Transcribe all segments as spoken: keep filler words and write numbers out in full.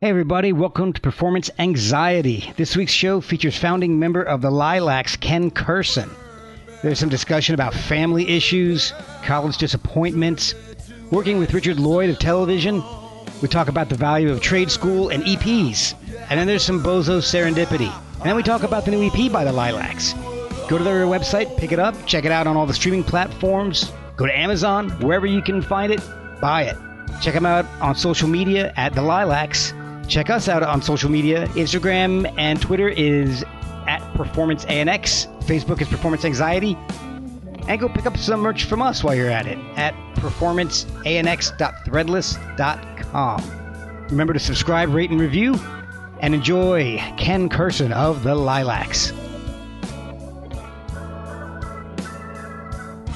Hey everybody, welcome to Performance Anxiety. This week's show features founding member of the Lilacs, Ken Kurson. There's some discussion about family issues, college disappointments, working with Richard Lloyd of Television. We talk about the value of trade school and E Ps. And then there's some Bozo's serendipity. And then we talk about the new E P by the Lilacs. Go to their website, pick it up, check it out on all the streaming platforms. Go to Amazon, wherever you can find it, buy it. Check them out on social media at the Lilacs. Check us out on social media. Instagram and Twitter is at Performance A N X. Facebook is Performance Anxiety. And go pick up some merch from us while you're at it at performance a n x dot threadless dot com. Remember to subscribe, rate, and review. And enjoy Ken Kurson of the Lilacs.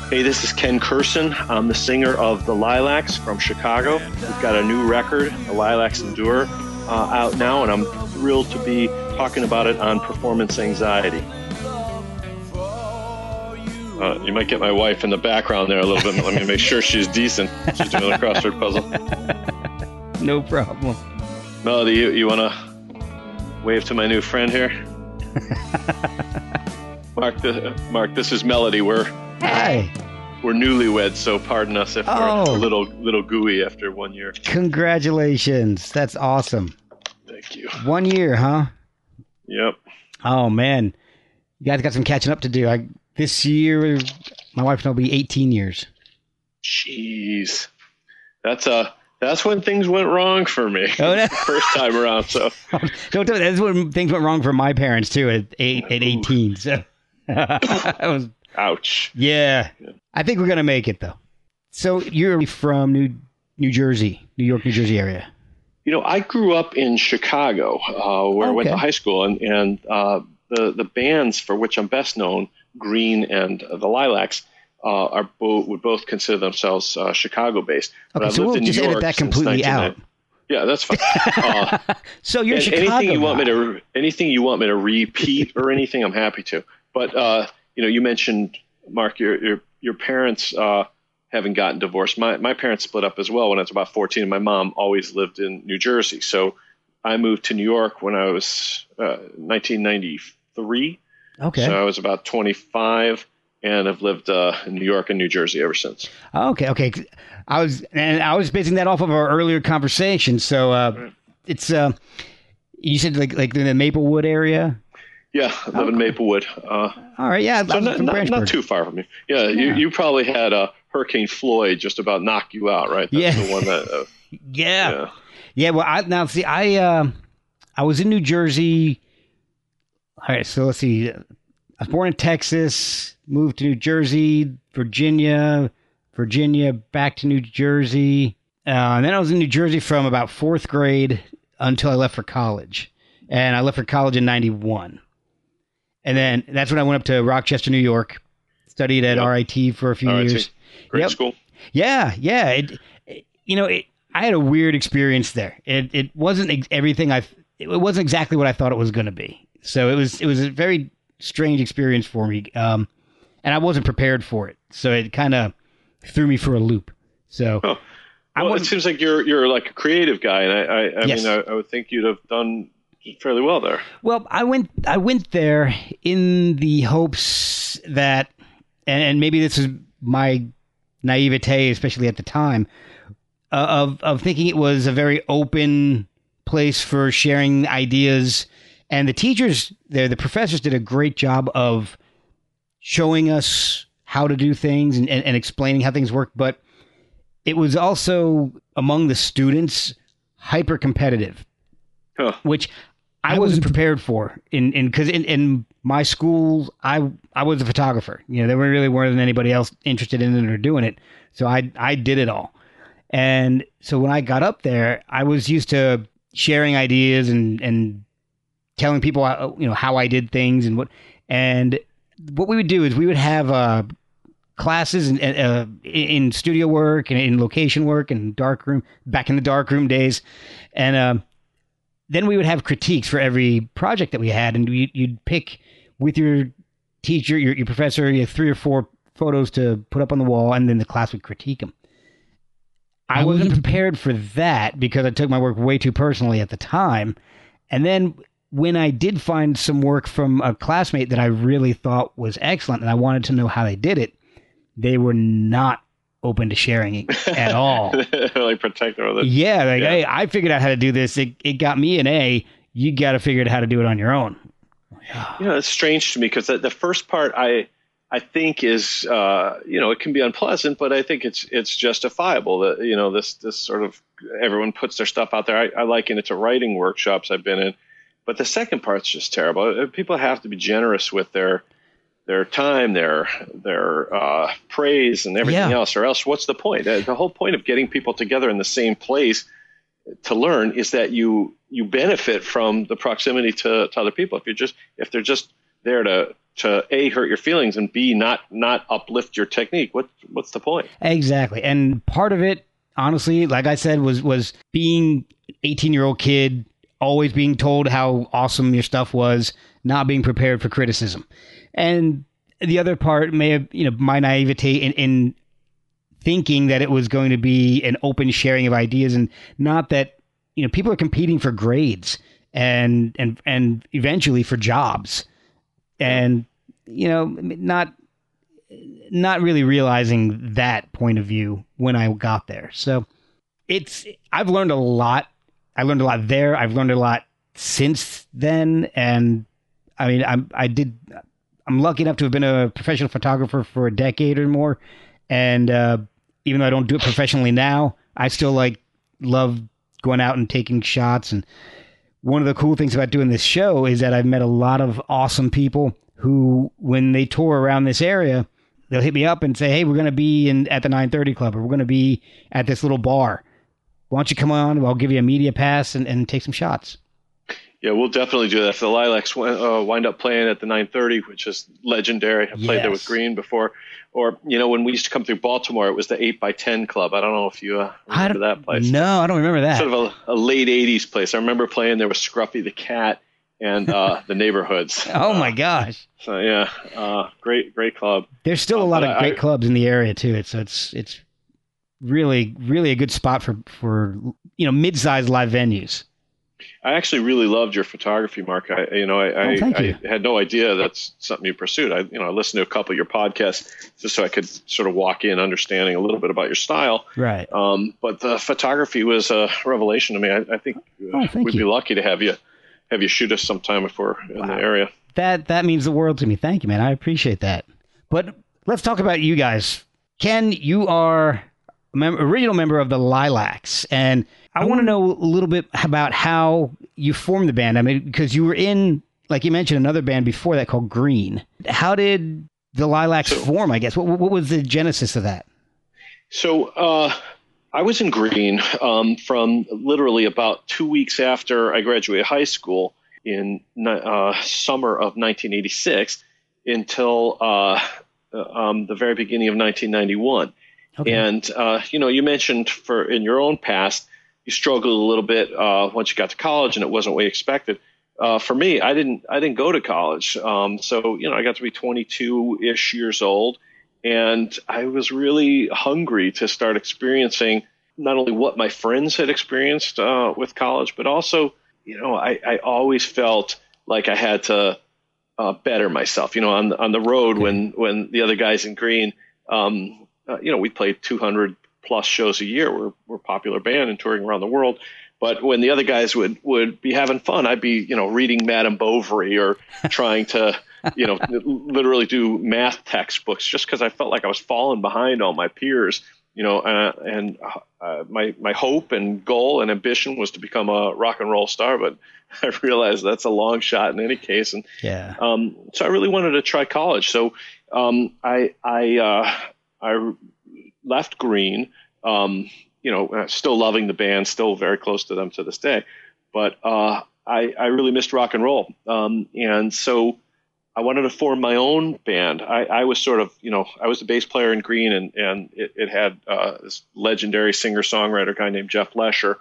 Hey, this is Ken Kurson. I'm the singer of the Lilacs from Chicago. We've got a new record, The Lilacs Endure. Uh, out now, and I'm thrilled to be talking about it on Performance Anxiety. Uh, you might get my wife in the background there a little bit. Let me make sure she's decent. She's doing a crossword puzzle. No problem. Melody, you, you want to wave to my new friend here? Mark, the, Mark, this is Melody. We're hi. We're newlyweds, so pardon us if oh. we're a little little gooey after one year. Congratulations. That's awesome. Thank you. One year, huh? Yep. Oh, man. You guys got some catching up to do. I, this year, my wife and I will be eighteen years. Jeez. That's a... That's when things went wrong for me. Oh, no. First time around, so. Don't tell me. That's when things went wrong for my parents, too, at, eight, at eighteen. So. That was... Ouch. Yeah. yeah. I think we're going to make it, though. So you're from New New Jersey, New York, New Jersey area. You know, I grew up in Chicago, uh, where okay. I went to high school. And, and uh, the, the bands for which I'm best known, Green and uh, the Lilacs, uh, are bo- would both consider themselves uh, Chicago-based. But okay, I've so lived we'll in just New edit York that completely out. Yeah, that's fine. Uh, so you're Chicago. Anything you, want me to re- anything you want me to repeat or anything, I'm happy to. But... Uh, You know, you mentioned, Mark, your your, your parents uh, having gotten divorced. My my parents split up as well when I was about fourteen. And my mom always lived in New Jersey. So I moved to New York when I was uh, nineteen ninety-three. Okay. So I was about twenty-five and I've lived uh, in New York and New Jersey ever since. Okay. Okay. I was and I was basing that off of our earlier conversation. So uh, right. it's uh, you said like like in the Maplewood area. Yeah, I live oh, in Maplewood. Uh, all right, yeah. So not, not, not too far from you. Yeah, yeah. You, you probably had uh, Hurricane Floyd just about knock you out, right? That's yeah. the one that, uh, yeah. yeah. Yeah, well, I, now, see, I uh, I was in New Jersey. All right, so let's see. I was born in Texas, moved to New Jersey, Virginia, Virginia, back to New Jersey. Uh, and then I was in New Jersey from about fourth grade until I left for college. And I left for college in ninety-one. And then that's when I went up to Rochester, New York, studied at yep. R I T for a few R I T. Years. Great yep. school. Yeah, yeah. It, it, you know, it, I had a weird experience there. It it wasn't ex- everything I. It wasn't exactly what I thought it was going to be. So it was it was a very strange experience for me, um, and I wasn't prepared for it. So it kind of threw me for a loop. So. Huh. Well, it seems like you're you're like a creative guy, and I I, I yes. mean I, I would think you'd have done. Fairly well there. Well, I went I went there in the hopes that, and, and maybe this is my naivete, especially at the time, uh, of of thinking it was a very open place for sharing ideas. And the teachers there, the professors, did a great job of showing us how to do things and, and, and explaining how things work. But it was also, among the students, hyper-competitive, huh. which I, I wasn't was... prepared for. In in because in, in my school, I I was a photographer. You know, there really weren't anybody else interested in it or doing it. So I I did it all. And so when I got up there, I was used to sharing ideas and and telling people, you know, how I did things and what. And what we would do is we would have uh, classes in, uh, in studio work and in location work and darkroom, back in the darkroom days. And uh, then we would have critiques for every project that we had. And you, you'd pick with your teacher, your, your professor, you have three or four photos to put up on the wall, and then the class would critique them. I wasn't prepared for that because I took my work way too personally at the time. And then when I did find some work from a classmate that I really thought was excellent and I wanted to know how they did it, they were not open to sharing it at all. They're like protective of it. Yeah, like, yeah. Hey, I figured out how to do this. It, it got me an A. You got to figure out how to do it on your own. You know, it's strange to me because the, the first part I I think is, uh, you know, it can be unpleasant, but I think it's it's justifiable that, you know, this, this sort of everyone puts their stuff out there. I, I liken it to writing workshops I've been in. But the second part's just terrible. People have to be generous with their their time, their their uh, praise, and everything yeah. else. Or else, what's the point? The whole point of getting people together in the same place to learn is that you you benefit from the proximity to, to other people. If you're just if they're just there to to A, hurt your feelings, and B, not not uplift your technique, what what's the point? Exactly. And part of it, honestly, like I said, was was being an eighteen-year-old kid. Always being told how awesome your stuff was, not being prepared for criticism. And the other part may have, you know, my naivete in, in thinking that it was going to be an open sharing of ideas, and not that, you know, people are competing for grades and, and, and eventually for jobs, and, you know, not, not really realizing that point of view when I got there. So it's, I've learned a lot. I learned a lot there. I've learned a lot since then. And I mean, I'm, I did, I'm lucky enough to have been a professional photographer for a decade or more. And uh, even though I don't do it professionally now, I still like love going out and taking shots. And one of the cool things about doing this show is that I've met a lot of awesome people who, when they tour around this area, they'll hit me up and say, hey, we're going to be in at the nine thirty Club, or we're going to be at this little bar. Why don't you come on? I'll give you a media pass and, and take some shots. Yeah, we'll definitely do that. If the Lilacs uh, wind up playing at the nine thirty, which is legendary. I played yes. there with Green before. Or, you know, when we used to come through Baltimore, it was the eight by ten Club. I don't know if you uh, remember that place. No, I don't remember that. Sort of a, a late eighties place. I remember playing there with Scruffy the Cat and uh, the Neighborhoods. Oh, uh, my gosh. So, yeah, uh, great, great club. There's still uh, a lot of great I, clubs in the area, too. It's it's it's. Really, really a good spot for, for, you know, mid-sized live venues. I actually really loved your photography, Mark. I, you know, I, oh, I, thank you. I had no idea that's something you pursued. I, you know, I listened to a couple of your podcasts just so I could sort of walk in understanding a little bit about your style. Right. Um, but the photography was a revelation to me. I, I think oh, thank we'd you. be lucky to have you, have you shoot us sometime if we're in wow. the area. That, that means the world to me. Thank you, man. I appreciate that. But let's talk about you guys. Ken, you are Mem- original member of the Lilacs, and I want to know a little bit about how you formed the band. I mean, because you were in, like you mentioned, another band before that called Green. How did the Lilacs so, form, I guess? What, what was the genesis of that? So uh, I was in Green um, from literally about two weeks after I graduated high school in uh, summer of nineteen eighty-six until uh, um, the very beginning of nineteen ninety-one. Okay. And, uh, you know, you mentioned for in your own past, you struggled a little bit uh, once you got to college and it wasn't what you expected. Uh, for me, I didn't I didn't go to college. Um, so, you know, I got to be twenty-two-ish years old, and I was really hungry to start experiencing not only what my friends had experienced uh, with college, but also, you know, I, I always felt like I had to uh, better myself. You know, on, on the road okay. when, when the other guys in Green um, – Uh, you know, we played two hundred plus shows a year. We're we're a popular band and touring around the world. But when the other guys would, would be having fun, I'd be, you know, reading Madame Bovary or trying to, you know, literally do math textbooks just because I felt like I was falling behind all my peers, you know, uh, and uh, my my hope and goal and ambition was to become a rock and roll star. But I realized that's a long shot in any case. And yeah. um, so I really wanted to try college. So um, I, I, uh, I left Green, um you know, still loving the band, still very close to them to this day. But uh, I, I really missed rock and roll. Um, and so I wanted to form my own band. I, I was sort of, you know, I was the bass player in Green, and, and it, it had uh, this legendary singer-songwriter guy named Jeff Lesher,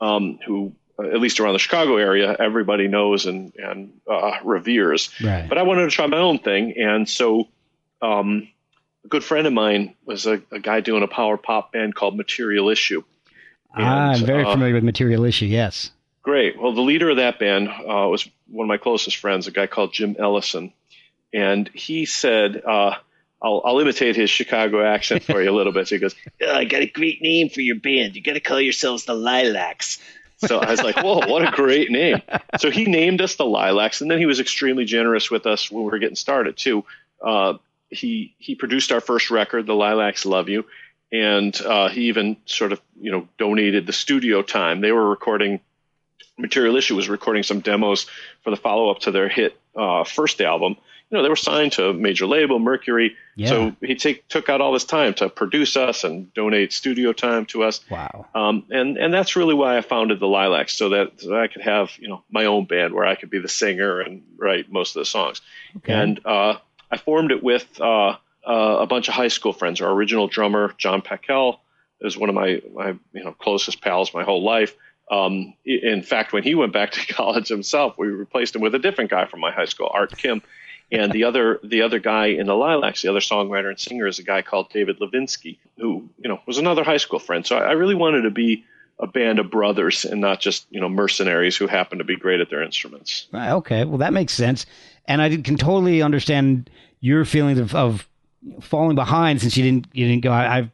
um, who, at least around the Chicago area, everybody knows and, and uh, reveres. Right. But I wanted to try my own thing. And so um, a good friend of mine was a, a guy doing a power pop band called Material Issue. And, ah, I'm very uh, familiar with Material Issue, yes. Great. Well, the leader of that band uh, was one of my closest friends, a guy called Jim Ellison. And he said, uh, I'll, I'll imitate his Chicago accent for you a little bit. So he goes, oh, I got a great name for your band. You got to call yourselves the Lilacs. So I was like, whoa, what a great name. So he named us the Lilacs. And then he was extremely generous with us when we were getting started, too. Uh, He he produced our first record, The Lilacs Love You, and uh, he even sort of, you know, donated the studio time. They were recording, Material Issue was recording some demos for the follow-up to their hit uh, first album. You know, they were signed to a major label, Mercury. Yeah. So he take, took out all this time to produce us and donate studio time to us. Wow. Um, and, and that's really why I founded The Lilacs, so that, so that I could have, you know, my own band where I could be the singer and write most of the songs. Okay. And uh I formed it with uh, uh, a bunch of high school friends. Our original drummer, John Paquel, is one of my, my you know closest pals my whole life. Um, in fact, when he went back to college himself, we replaced him with a different guy from my high school, Art Kim. And the other the other guy in the Lilacs, the other songwriter and singer, is a guy called David Levinsky, who you know was another high school friend. So I, I really wanted to be a band of brothers and not just you know mercenaries who happen to be great at their instruments. Okay, well that makes sense. And I can totally understand your feelings of, of falling behind since you didn't you didn't go. I, I've,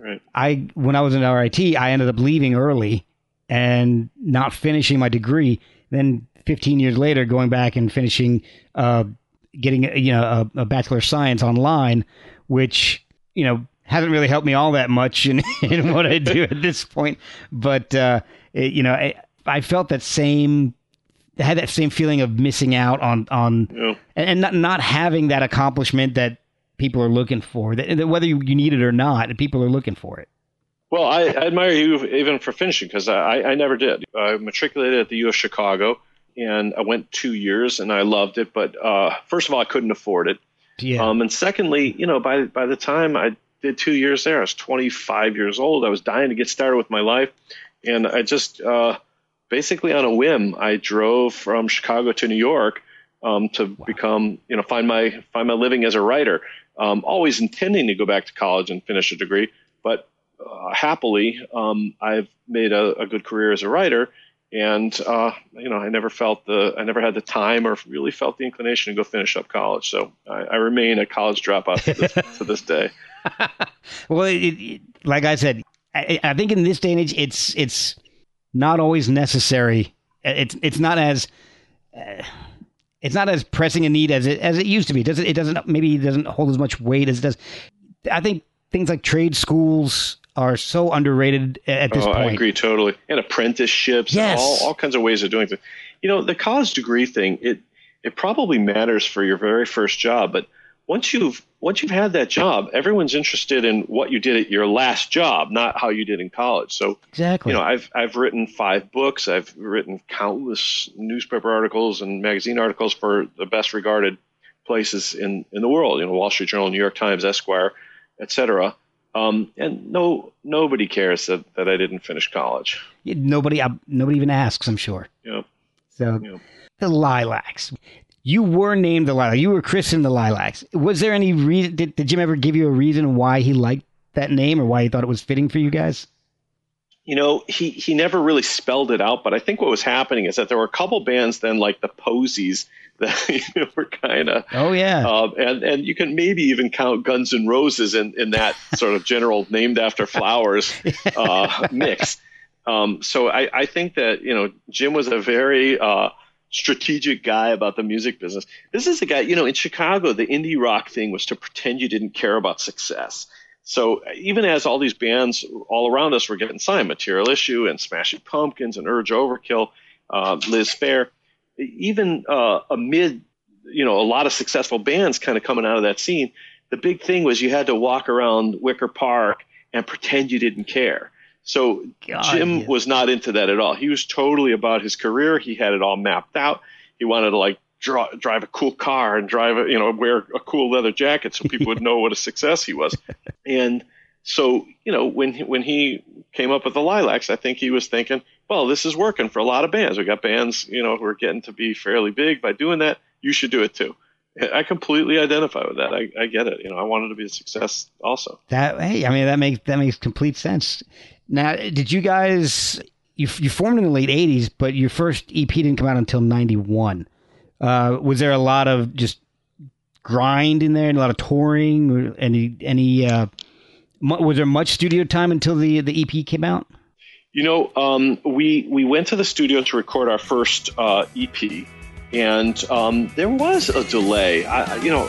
right. I when I was in R I T, I ended up leaving early and not finishing my degree. Then fifteen years later, going back and finishing, uh, getting you know a, a Bachelor of Science online, which you know hasn't really helped me all that much in, in what I do at this point. But uh, it, you know, I, I felt that same. I had that same feeling of missing out on, on yeah. and, and not, not having that accomplishment that people are looking for, that, that whether you, you need it or not, people are looking for it. Well, I, I admire you even for finishing because I, I never did. I matriculated at the U of Chicago and I went two years and I loved it. But uh, first of all, I couldn't afford it. Yeah. Um, and secondly, you know, by, by the time I did two years there, I was twenty-five years old. I was dying to get started with my life. And I just, uh, basically on a whim, I drove from Chicago to New York um, to wow. become, you know, find my find my living as a writer. Um, always intending to go back to college and finish a degree, but uh, happily, um, I've made a, a good career as a writer. And uh, you know, I never felt the I never had the time or really felt the inclination to go finish up college. So I, I remain a college dropout to this, to this day. Well, it, it, like I said, I, I think in this day and age, it's it's. not always necessary. It's it's not as uh, it's not as pressing a need as it as it used to be. It doesn't it doesn't maybe it doesn't hold as much weight as it does. I think things like trade schools are so underrated at this oh, point. I agree totally. And apprenticeships, yes. and all all kinds of ways of doing things. You know, the college degree thing. It it probably matters for your very first job, but once you've once you've had that job, everyone's interested in what you did at your last job, not how you did in college. So exactly. you know, I've I've written five books, I've written countless newspaper articles and magazine articles for the best regarded places in, in the world, you know, Wall Street Journal, New York Times, Esquire, et cetera. Um, and no nobody cares that, that I didn't finish college. Yeah, nobody I, nobody even asks, I'm sure. Yeah. So yeah. The Lilacs. You were named the Lilacs. You were christened the Lilacs. Was there any reason? Did, did Jim ever give you a reason why he liked that name or why he thought it was fitting for you guys? you know, he, he never really spelled it out. But I think what was happening is that there were a couple bands then, like the Posies, that you know, were kind of, oh yeah, um, and and you can maybe even count Guns N' Roses in, in that sort of general named after flowers uh, mix. Um, so I, I think that, you know, Jim was a very uh, strategic guy about the music business. This is a guy, you know, in Chicago, the indie rock thing was to pretend you didn't care about success. So even as all these bands all around us were getting signed, Material Issue and Smashing Pumpkins and Urge Overkill, uh, Liz Phair, even uh, amid, you know, a lot of successful bands kind of coming out of that scene, the big thing was you had to walk around Wicker Park and pretend you didn't care. So God, Jim yeah. was not into that at all. He was totally about his career. He had it all mapped out. He wanted to like draw, drive a cool car and drive, a, you know, wear a cool leather jacket so people would know what a success he was. And so, you know, when he, when he came up with the Lilacs, I think he was thinking, well, this is working for a lot of bands. We got bands, you know, who are getting to be fairly big by doing that. You should do it too. I completely identify with that. I, I get it. You know, I wanted to be a success also. That hey, I mean, that makes that makes complete sense. Now, did you guys, you you formed in the late eighties, but your first E P didn't come out until ninety-one. Uh, was there a lot of just grind in there and a lot of touring? Or any, any uh, mu- was there much studio time until the, the E P came out? You know, um, we, we went to the studio to record our first uh, E P, and um, there was a delay. I, you know...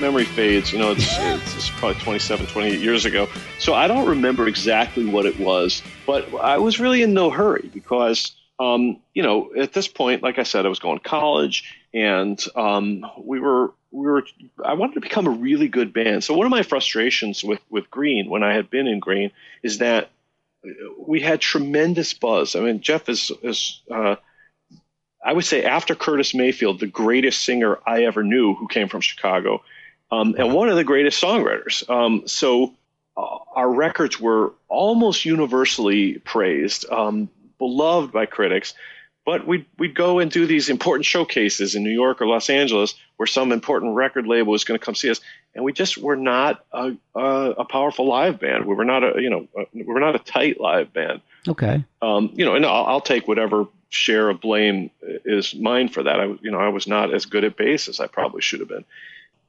memory fades, you know, it's, it's, it's probably twenty-seven, twenty-eight years ago. So I don't remember exactly what it was, but I was really in no hurry because, um, you know, at this point, like I said, I was going to college and um, we were, we were, I wanted to become a really good band. So one of my frustrations with, with Green, when I had been in Green, is that we had tremendous buzz. I mean, Jeff is, is uh, I would say after Curtis Mayfield, the greatest singer I ever knew who came from Chicago. Um, and one of the greatest songwriters. Um, so uh, our records were almost universally praised, um, beloved by critics. But we'd, we'd go and do these important showcases in New York or Los Angeles where some important record label was going to come see us. And we just were not a, a, a powerful live band. We were not a, you know, a, we were not a tight live band. Okay. Um, you know, and I'll, I'll take whatever share of blame is mine for that. I, you know, I was not as good at bass as I probably should have been.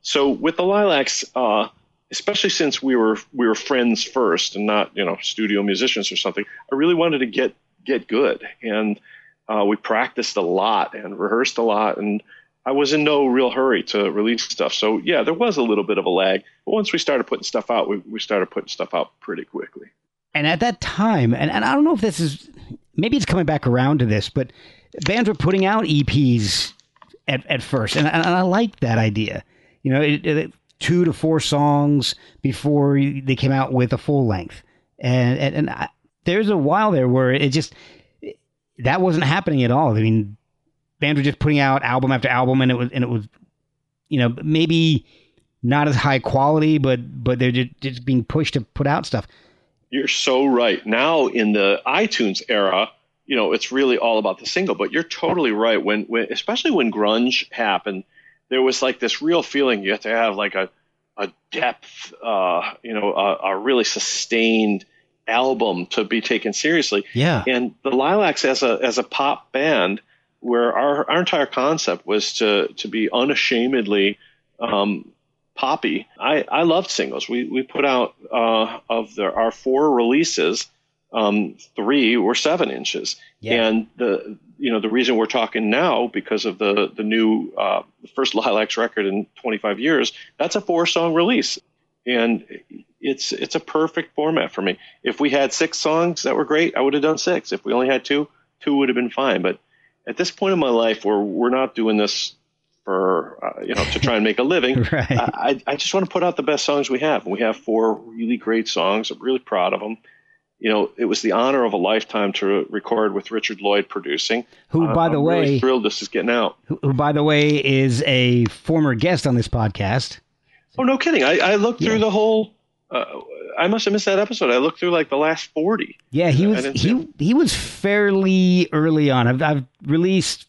So with the Lilacs, uh, especially since we were we were friends first and not, you know, studio musicians or something, I really wanted to get get good. And uh, we practiced a lot and rehearsed a lot. And I was in no real hurry to release stuff. So, yeah, there was a little bit of a lag. But once we started putting stuff out, we, we started putting stuff out pretty quickly. And at that time, and, and I don't know if this is – maybe it's coming back around to this, but bands were putting out E Ps at, at first. And, and I like that idea. You know, it, it, two to four songs before they came out with a full length. And and, and I, there's a while there where it just, it, that wasn't happening at all. I mean, bands were just putting out album after album and it was, and it was, you know, maybe not as high quality, but, but they're just, just being pushed to put out stuff. You're so right. Now in the iTunes era, you know, it's really all about the single, but you're totally right. When, when especially when grunge happened, there was like this real feeling you have to have like a, a depth, uh, you know, a, a really sustained album to be taken seriously. Yeah. And the Lilacs as a as a pop band, where our, our entire concept was to to be unashamedly um, poppy. I, I loved singles. We we put out uh, of the, our four releases, um, three were seven inches. Yeah. And the you know the reason we're talking now because of the the new uh, the first Lilacs record in twenty-five years. That's a four song release, and it's it's a perfect format for me. If we had six songs that were great, I would have done six. If we only had two, two would have been fine. But at this point in my life, where we're not doing this for uh, you know to try and make a living, right. I I just want to put out the best songs we have. We have four really great songs. I'm really proud of them. You know, it was the honor of a lifetime to record with Richard Lloyd producing. Who, by the I'm way, really thrilled this is getting out. Who, who, by the way, is a former guest on this podcast. Oh, no kidding. I, I looked yeah. through the whole, uh, I must have missed that episode. I looked through like the last forty. Yeah, he was he he was fairly early on. I've, I've released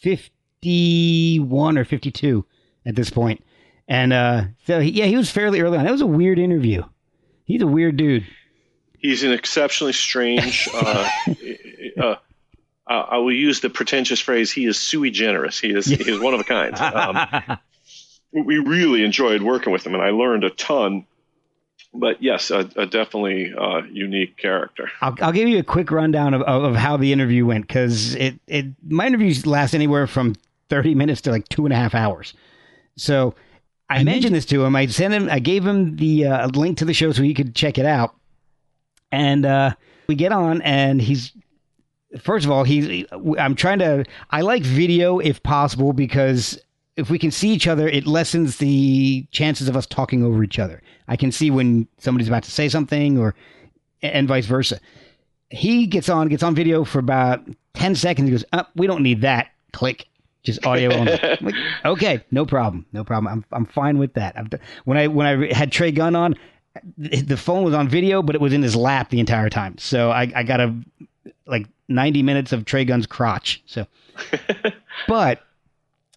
fifty-one or fifty-two at this point. And uh, so, he, yeah, he was fairly early on. That was a weird interview. He's a weird dude. He's an exceptionally strange, uh, uh, I will use the pretentious phrase, he is sui generis. He is, he is one of a kind. Um, we really enjoyed working with him, and I learned a ton. But yes, a, a definitely uh, unique character. I'll, I'll give you a quick rundown of, of, of how the interview went, because it, it, my interviews last anywhere from thirty minutes to like two and a half hours. So I, I mentioned, mentioned this to him. I sent him, I gave him the uh, link to the show so he could check it out. And uh, we get on, and he's, first of all, he's, I'm trying to, I like video if possible, because if we can see each other, it lessens the chances of us talking over each other. I can see when somebody's about to say something, or and vice versa. He gets on, gets on video for about ten seconds. He goes, oh, we don't need that. Click. Just audio only. Like, okay, no problem. No problem. I'm I'm fine with that. I've, when I when I had Trey Gunn on, the phone was on video, but it was in his lap the entire time. So I, I got a, like ninety minutes of Trey Gunn's crotch. So, but...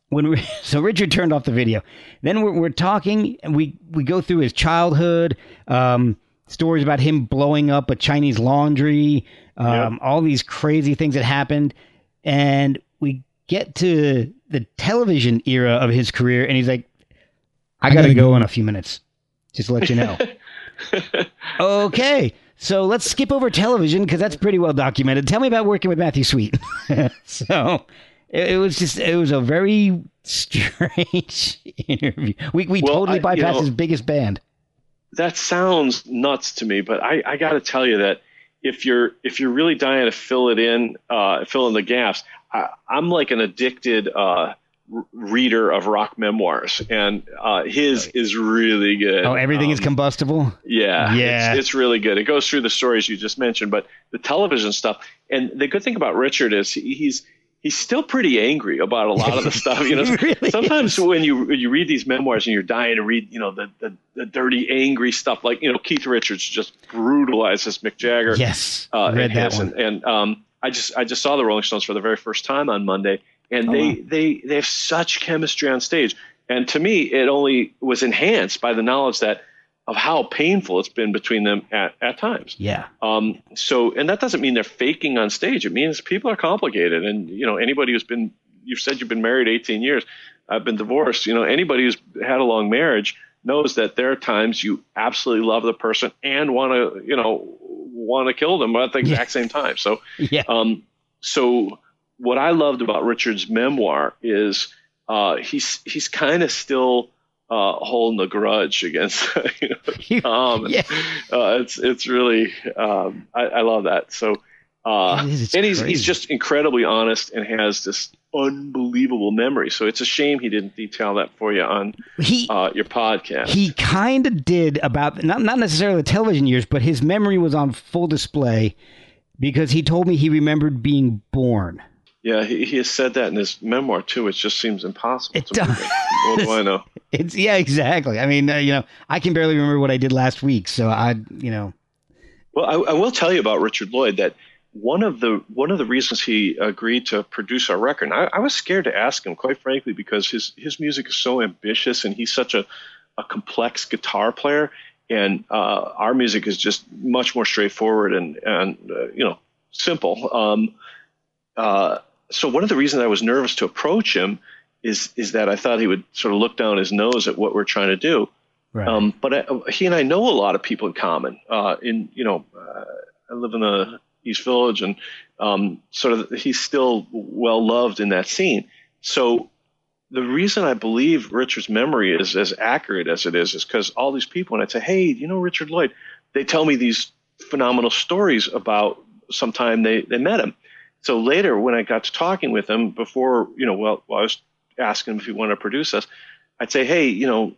When we, so Richard turned off the video. Then we're, we're talking, and we, we go through his childhood, um, stories about him blowing up a Chinese laundry, um, yep. all these crazy things that happened. And we get to the television era of his career, and he's like, I got to go in a few minutes, just to let you know. Okay, so let's skip over television, because that's pretty well documented. Tell me about working with Matthew Sweet. So... It was just, it was a very strange interview. We we well, totally bypassed I, you know, his biggest band. That sounds nuts to me, but I, I got to tell you that if you're, if you're really dying to fill it in, uh, fill in the gaps, I, I'm like an addicted uh, reader of rock memoirs, and uh, his is really good. Oh, everything um, is combustible? Yeah. yeah. It's, it's really good. It goes through the stories you just mentioned, but the television stuff. And the good thing about Richard is he, he's, He's still pretty angry about a lot of the stuff. You know, really sometimes is. when you when you read these memoirs and you're dying to read, you know, the, the the dirty, angry stuff. Like, you know, Keith Richards just brutalizes Mick Jagger. Yes, uh, read that one. And, and um, I just I just saw the Rolling Stones for the very first time on Monday, and oh, they, wow. they they have such chemistry on stage. And to me, it only was enhanced by the knowledge that of how painful it's been between them at, at times. Yeah. Um, so, and that doesn't mean they're faking on stage. It means people are complicated. And, you know, anybody who's been, you've said you've been married eighteen years, I've been divorced. You know, anybody who's had a long marriage knows that there are times you absolutely love the person and want to, you know, want to kill them at the exact same time. So, yeah. um, so what I loved about Richard's memoir is, uh, he's, he's kind of still, Uh, holding a grudge against, you know, Tom. Yeah. uh, it's it's really um, I, I love that. So uh, it is, and he's crazy. He's just incredibly honest and has this unbelievable memory. So it's a shame he didn't detail that for you on he, uh, your podcast. He kind of did about not not necessarily the television years, but his memory was on full display because he told me he remembered being born. Yeah, he, he has said that in his memoir, too. It just seems impossible it to does. me. What do I know? It's, yeah, exactly. I mean, uh, you know, I can barely remember what I did last week, so I, you know. Well, I, I will tell you about Richard Lloyd that one of the one of the reasons he agreed to produce our record, and I, I was scared to ask him, quite frankly, because his, his music is so ambitious and he's such a, a complex guitar player, and uh, our music is just much more straightforward and, and uh, you know, simple. Um, uh, so one of the reasons I was nervous to approach him is is that I thought he would sort of look down his nose at what we're trying to do. Right. Um, but I, he and I know a lot of people in common. Uh, in you know, uh, I live in the East Village, and um, sort of he's still well-loved in that scene. So the reason I believe Richard's memory is as accurate as it is is because all these people, and I'd say, hey, you know Richard Lloyd, they tell me these phenomenal stories about sometime they, they met him. So later when I got to talking with him before, you know, well, well I was asking him if he wanted to produce us, I'd say, hey, you know,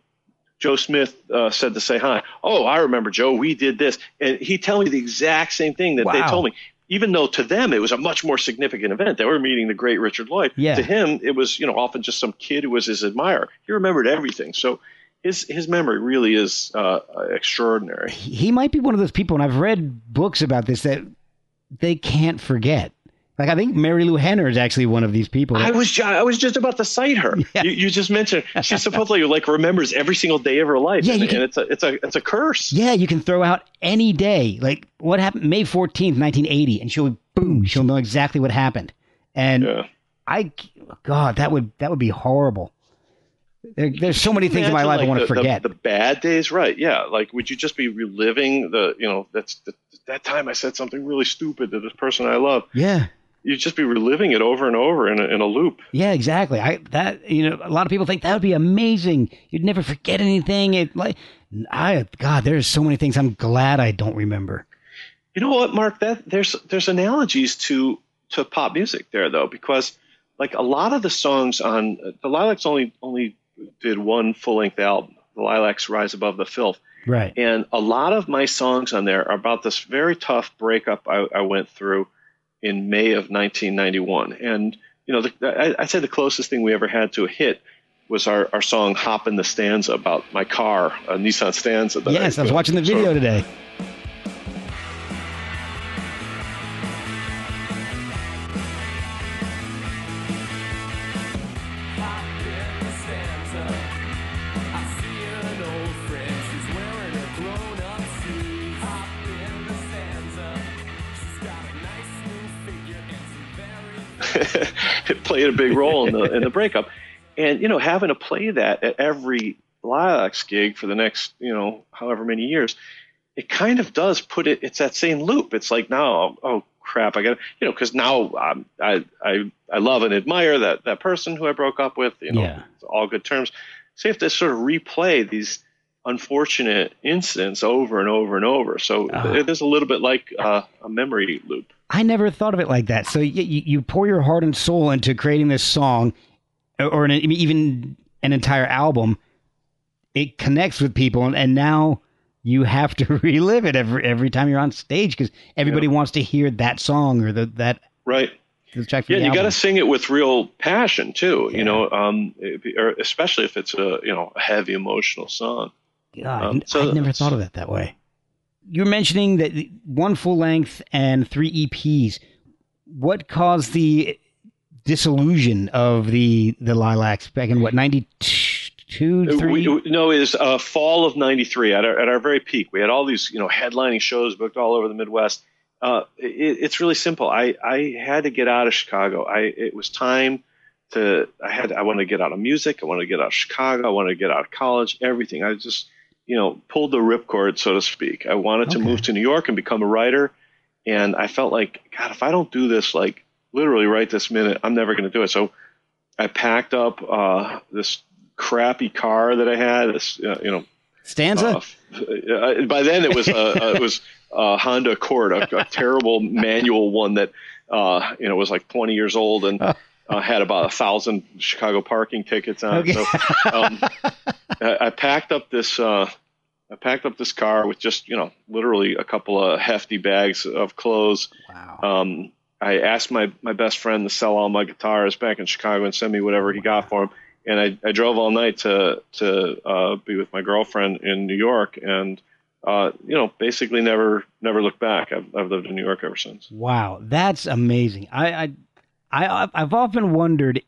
Joe Smith uh, said to say hi. Oh, I remember Joe. We did this. And he'd tell me the exact same thing that wow. they told me, even though to them it was a much more significant event. They were meeting the great Richard Lloyd. Yeah. To him, it was, you know, often just some kid who was his admirer. He remembered everything. So his his memory really is uh, extraordinary. He might be one of those people, and I've read books about this, that they can't forget. Like, I think Mary Lou Henner is actually one of these people. I was I was just about to cite her. Yeah. You, you just mentioned she supposedly like remembers every single day of her life. Yeah, and, can, and it's a it's a it's a curse. Yeah, you can throw out any day. Like, what happened May fourteenth, nineteen eighty, and she'll boom, she'll know exactly what happened. And yeah. I God, that would that would be horrible. There, there's so many things in my life like I want to forget. The, the bad days, right? Yeah, like would you just be reliving the you know that's the, that time I said something really stupid to this person I love. Yeah. You'd just be reliving it over and over in a, in a loop. Yeah, exactly. I that you know, a lot of people think that would be amazing. You'd never forget anything. It like I God, there's so many things I'm glad I don't remember. You know what, Mark? That there's there's analogies to to pop music there though, because like a lot of the songs on the Lilacs only only did one full length album, The Lilacs Rise Above the Filth. Right. And a lot of my songs on there are about this very tough breakup I, I went through in May of nineteen ninety-one. And, you know, the, I, I'd say the closest thing we ever had to a hit was our, our song Hop in the Stanza about my car, a Nissan Stanza. That yes, I, I was watching the video sort of, today. It played a big role in the in the breakup, and you know having to play that at every Lilacs gig for the next you know however many years, it kind of does put it. It's that same loop. It's like now, oh crap, I got you know because now I'm, I I I love and admire that that person who I broke up with. You know, yeah. It's all good terms. So you have to sort of replay these unfortunate incidents over and over and over. So uh-huh. it is a little bit like uh, a memory loop. I never thought of it like that. So you, you pour your heart and soul into creating this song or an, even an entire album. It connects with people. And, and now you have to relive it every every time you're on stage because everybody yeah. wants to hear that song or the, that. Right. The track from yeah, the you got to sing it with real passion, too, yeah. you know, um, or especially if it's a, you know, a heavy emotional song. God, um, so, I never thought of that that way. You're mentioning that one full length and three E Ps. What caused the dissolution of the, the Lilacs back in what, ninety-two, three? We, no, it was uh, fall of ninety-three at our, at our very peak. We had all these you know headlining shows booked all over the Midwest. Uh, it, it's really simple. I, I had to get out of Chicago. I It was time to – I had I wanted to get out of music. I wanted to get out of Chicago. I wanted to get out of college, everything. I just – you know, pulled the ripcord, so to speak. I wanted okay. to move to New York and become a writer. And I felt like, God, if I don't do this, like literally right this minute, I'm never going to do it. So I packed up uh, this crappy car that I had, this, uh, you know, Stanza. Uh, by then it was, a, uh, it was a Honda Accord, a, a terrible manual one that, uh, you know, was like twenty years old and uh. Uh, had about a thousand Chicago parking tickets on okay. it. So, um, I, I packed up this, uh, I packed up this car with just, you know, literally a couple of hefty bags of clothes. Wow. Um, I asked my, my best friend to sell all my guitars back in Chicago and send me whatever he wow. got for him. And I, I drove all night to, to, uh, be with my girlfriend in New York and, uh, you know, basically never, never looked back. I've, I've lived in New York ever since. Wow. That's amazing. I, I, I, I've often wondered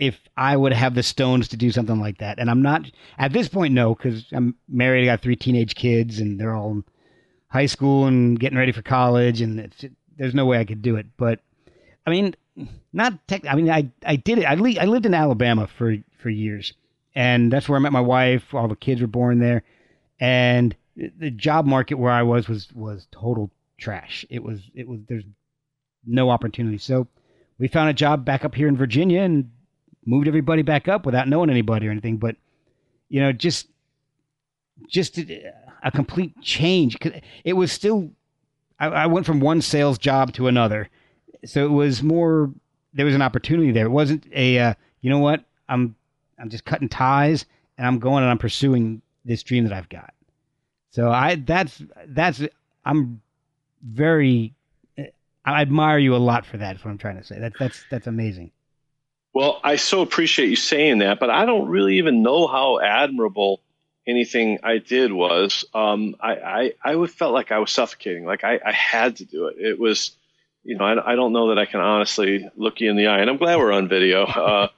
if I would have the stones to do something like that. And I'm not – at this point, no, because I'm married. I got three teenage kids, and they're all in high school and getting ready for college, and it's, there's no way I could do it. But, I mean, not tech, I mean, I, I did it. I, le- I lived in Alabama for, for years, and that's where I met my wife. All the kids were born there. And the job market where I was was, was total trash. It was – it was there's no opportunity. So – we found a job back up here in Virginia and moved everybody back up without knowing anybody or anything. But, you know, just just a complete change. It was still I, I went from one sales job to another. So it was more there was an opportunity there. It wasn't a, uh, you know what, I'm I'm just cutting ties and I'm going and I'm pursuing this dream that I've got. So I that's that's I'm very I admire you a lot for that. Is what I'm trying to say. That, that's that's amazing. Well, I so appreciate you saying that, but I don't really even know how admirable anything I did was um, I, I, I would felt like I was suffocating. Like I, I had to do it. It was, you know, I, I don't know that I can honestly look you in the eye, and I'm glad we're on video uh,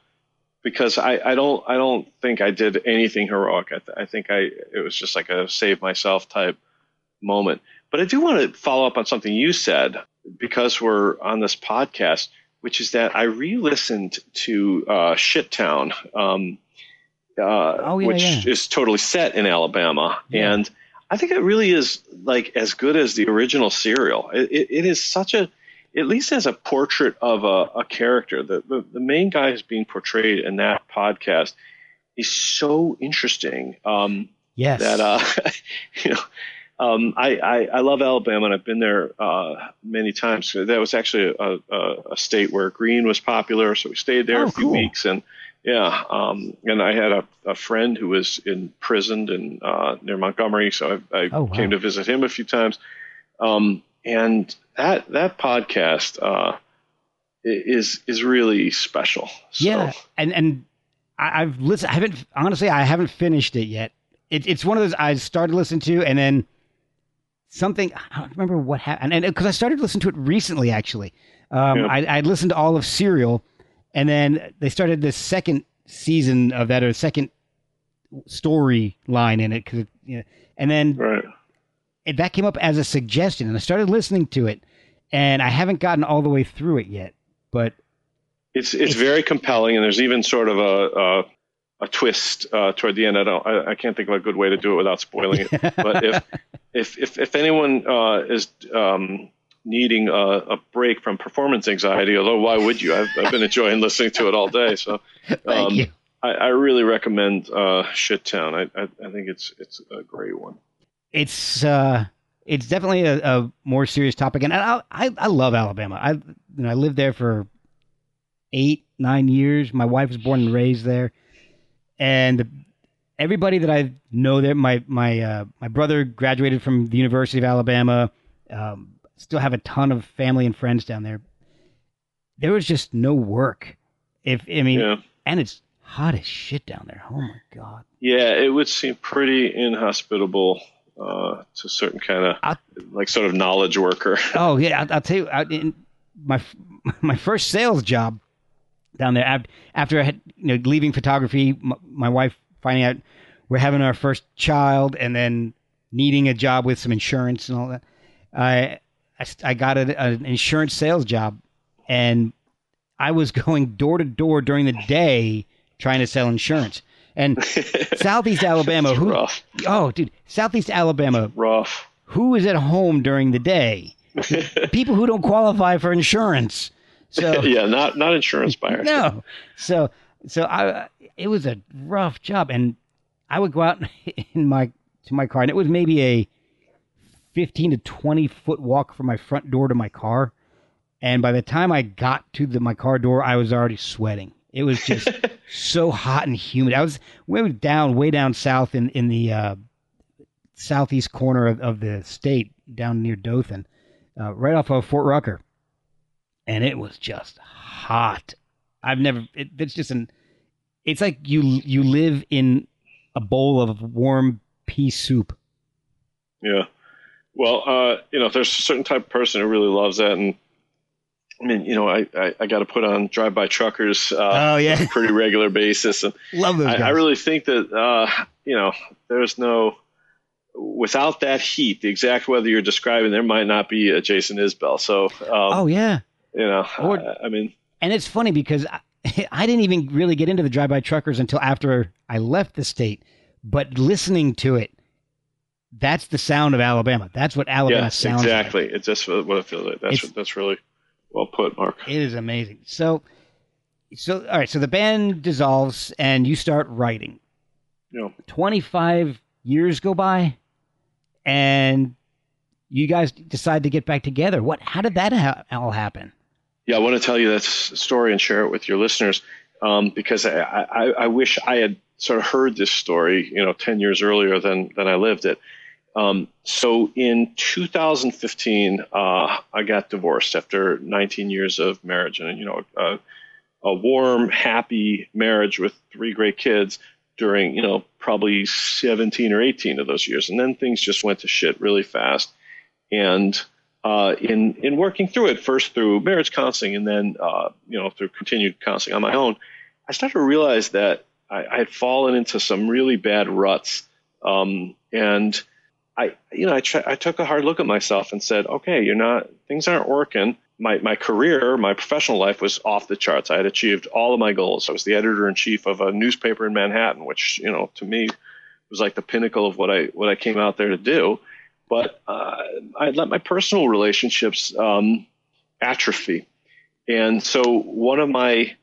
because I, I don't, I don't think I did anything heroic. I, th- I think I, it was just like a save myself type moment. But I do want to follow up on something you said, because we're on this podcast, which is that I re-listened to uh, Shit Town, um, uh, oh, yeah, which yeah. is totally set in Alabama. Yeah. And I think it really is like as good as the original serial. It, it, it is such a, at least as a portrait of a, a character, the, the, the main guy who's being portrayed in that podcast is so interesting. Um, yes. That, uh, you know, Um, I, I, I love Alabama, and I've been there uh, many times. That was actually a, a, a state where Green was popular, so we stayed there oh, a few cool. weeks. And yeah, um, and I had a, a friend who was imprisoned in uh, near Montgomery, so I, I oh, wow. came to visit him a few times. Um, and that that podcast uh, is is really special. So. Yeah, and and I've listened. I haven't honestly, I haven't finished it yet. It, it's one of those I started listening to, and then. Something I don't remember what happened, and because I started listening to it recently, actually, um, yeah. I, I listened to all of Serial, and then they started the second season of that, or second storyline in it, because you know, and then right. it, that came up as a suggestion, and I started listening to it, and I haven't gotten all the way through it yet, but it's it's, it's very compelling, and there's even sort of a. a a twist uh, toward the end. I don't, I, I can't think of a good way to do it without spoiling it. But if, if, if, if anyone uh, is um, needing a, a break from performance anxiety, although why would you? I've, I've been enjoying listening to it all day. So um, Thank you. I, I really recommend uh, Shit Town. I, I, I think it's, it's a great one. It's, uh, it's definitely a, a more serious topic. And I, I, I love Alabama. I, you know, I lived there for eight, nine years. My wife was born and raised there. And everybody that I know there, my my uh, my brother graduated from the University of Alabama. Um, still have a ton of family and friends down there. There was just no work. If I mean, yeah. and it's hot as shit down there. Oh my god. Yeah, it would seem pretty inhospitable uh, to certain kind of like sort of knowledge worker. Oh yeah, I'll, I'll tell you. I, in my my first sales job. Down there after I had, you know, leaving photography, my, my wife finding out we're having our first child and then needing a job with some insurance and all that. I, I, I got a, an insurance sales job, and I was going door to door during the day trying to sell insurance. And Southeast Alabama, who, rough. oh dude, Southeast Alabama, rough. Who is at home during the day? People who don't qualify for insurance. So, yeah, not not insurance buyers. No, so so I it was a rough job, and I would go out in my to my car, and it was maybe a fifteen to twenty foot walk from my front door to my car, and by the time I got to the, my car door, I was already sweating. It was just so hot and humid. I was way down, way down south in in the uh, southeast corner of, of the state, down near Dothan, uh, right off of Fort Rucker. And it was just hot. I've never, it, it's just an, it's like you you live in a bowl of warm pea soup. Yeah. Well, uh, you know, there's a certain type of person who really loves that. And I mean, you know, I, I, I got to put on Drive-By Truckers uh, oh, yeah. on a pretty regular basis. And Love those I, guys. I really think that, uh, you know, there's no, without that heat, the exact weather you're describing, there might not be a Jason Isbell. So. Um, oh, yeah. You know, or, uh, I mean, and it's funny because I, I didn't even really get into the Drive-By Truckers until after I left the state. But listening to it, that's the sound of Alabama. That's what Alabama yeah, sounds exactly. like. Exactly. It's just what it feels like. That's, that's really well put, Mark. It is amazing. So, so all right. So the band dissolves and you start writing. Yeah. twenty-five years go by and you guys decide to get back together. What? How did that ha- all happen? Yeah, I want to tell you that story and share it with your listeners um, because I, I, I wish I had sort of heard this story, you know, ten years earlier than, than I lived it. Um, so in two thousand fifteen, uh, I got divorced after nineteen years of marriage and, you know, a, a warm, happy marriage with three great kids. during, you know, probably seventeen or eighteen of those years. And then things just went to shit really fast. And uh, in in working through it, first through marriage counseling and then, uh, you know, through continued counseling on my own, I started to realize that I, I had fallen into some really bad ruts. Um, and I, you know, I, tr- I took a hard look at myself and said, okay, you're not, things aren't working. My my career, my professional life was off the charts. I had achieved all of my goals. I was the editor-in-chief of a newspaper in Manhattan, which, you know, to me was like the pinnacle of what I what I came out there to do. But uh, I let my personal relationships um, atrophy. And so one of my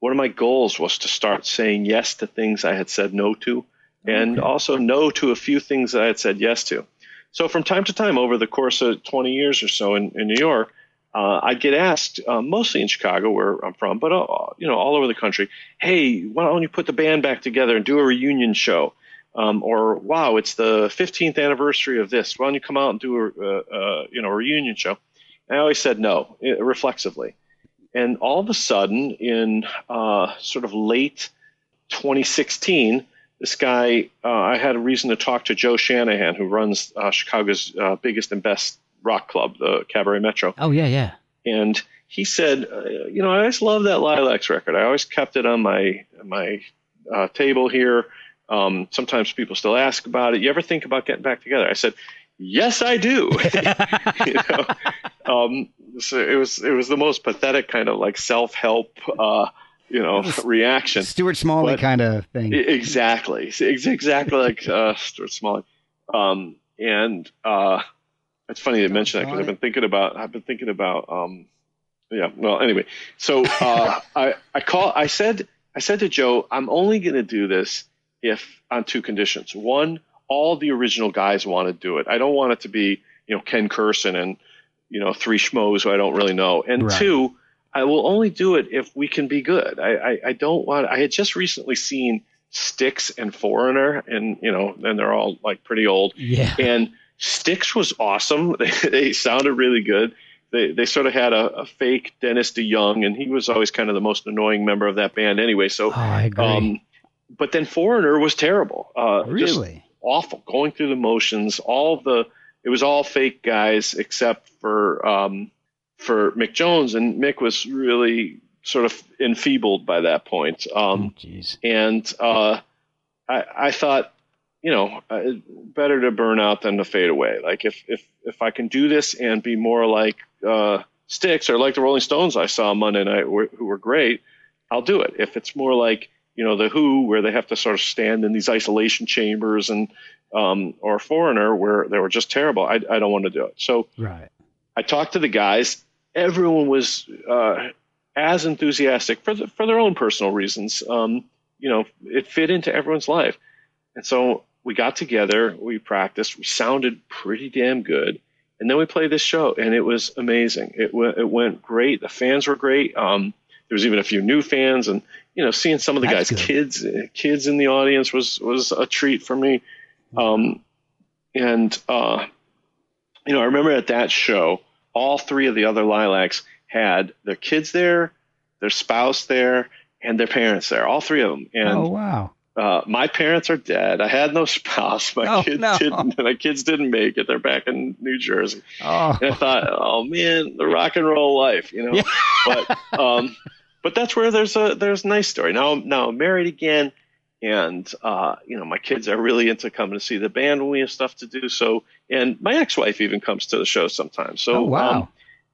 one of my goals was to start saying yes to things I had said no to, and also no to a few things that I had said yes to. So from time to time over the course of twenty years or so in, in New York, Uh, I'd get asked, uh, mostly in Chicago, where I'm from, but uh, you know, all over the country, hey, why don't you put the band back together and do a reunion show? Um, or, wow, it's the fifteenth anniversary of this. Why don't you come out and do a, uh, uh, you know, a reunion show? And I always said no, it, reflexively. And all of a sudden, in uh, sort of late twenty sixteen, this guy, uh, I had a reason to talk to Joe Shanahan, who runs uh, Chicago's uh, biggest and best rock club, the Cabaret Metro. Oh, yeah, yeah. And he said, uh, you know, I always loved that Lilacs record. I always kept it on my my uh, table here. Um, sometimes people still ask about it. You ever think about getting back together? I said, yes, I do. you know? um, so it was it was the most pathetic kind of like self-help, uh, you know, reaction. Stuart Smalley but, kind of thing. Exactly. Exactly like uh, Stuart Smalley. Um, and... Uh, It's funny to mention that because I've been thinking about, I've been thinking about, um, yeah, well, anyway, so, uh, I, I call, I said, I said to Joe, I'm only going to do this if on two conditions. One, all the original guys want to do it. I don't want it to be, you know, Ken Kurson and, you know, three schmoes who I don't really know. And right. Two, I will only do it if we can be good. I, I, I don't want, I had just recently seen Styx and Foreigner and, you know, and they're all like pretty old. Yeah. And Styx was awesome. They, they sounded really good. They they sort of had a, a fake Dennis DeYoung, and he was always kind of the most annoying member of that band anyway. So, oh, I agree. Um, but then Foreigner was terrible. Uh, really? Just awful. Going through the motions. All the it was all fake guys except for um, for Mick Jones, and Mick was really sort of enfeebled by that point. Um, oh, and uh, I I thought. You know, uh, better to burn out than to fade away. Like if, if, if I can do this and be more like uh, Styx or like the Rolling Stones I saw Monday night wh- who were great, I'll do it. If it's more like, you know, the Who where they have to sort of stand in these isolation chambers and um, or Foreigner where they were just terrible, I, I don't want to do it. So right. I talked to the guys. Everyone was uh, as enthusiastic for the, for their own personal reasons. Um, you know, it fit into everyone's life. And so we got together, we practiced, we sounded pretty damn good. And then we played this show and it was amazing. It, w- it went great. The fans were great. Um, there was even a few new fans and, you know, seeing some of the That's guys, good. kids, kids in the audience was, was a treat for me. Um, and, uh, you know, I remember at that show, all three of the other Lilacs had their kids there, their spouse there, and their parents there, all three of them. And oh, wow. Uh, my parents are dead. I had no spouse. My oh, kids no. didn't. My kids didn't make it. They're back in New Jersey. Oh. And I thought, oh man, the rock and roll life, you know. Yeah. But um, but that's where there's a there's a nice story. Now now I'm married again, and uh, you know my kids are really into coming to see the band when we have stuff to do. So and my ex-wife even comes to the show sometimes. So oh, wow,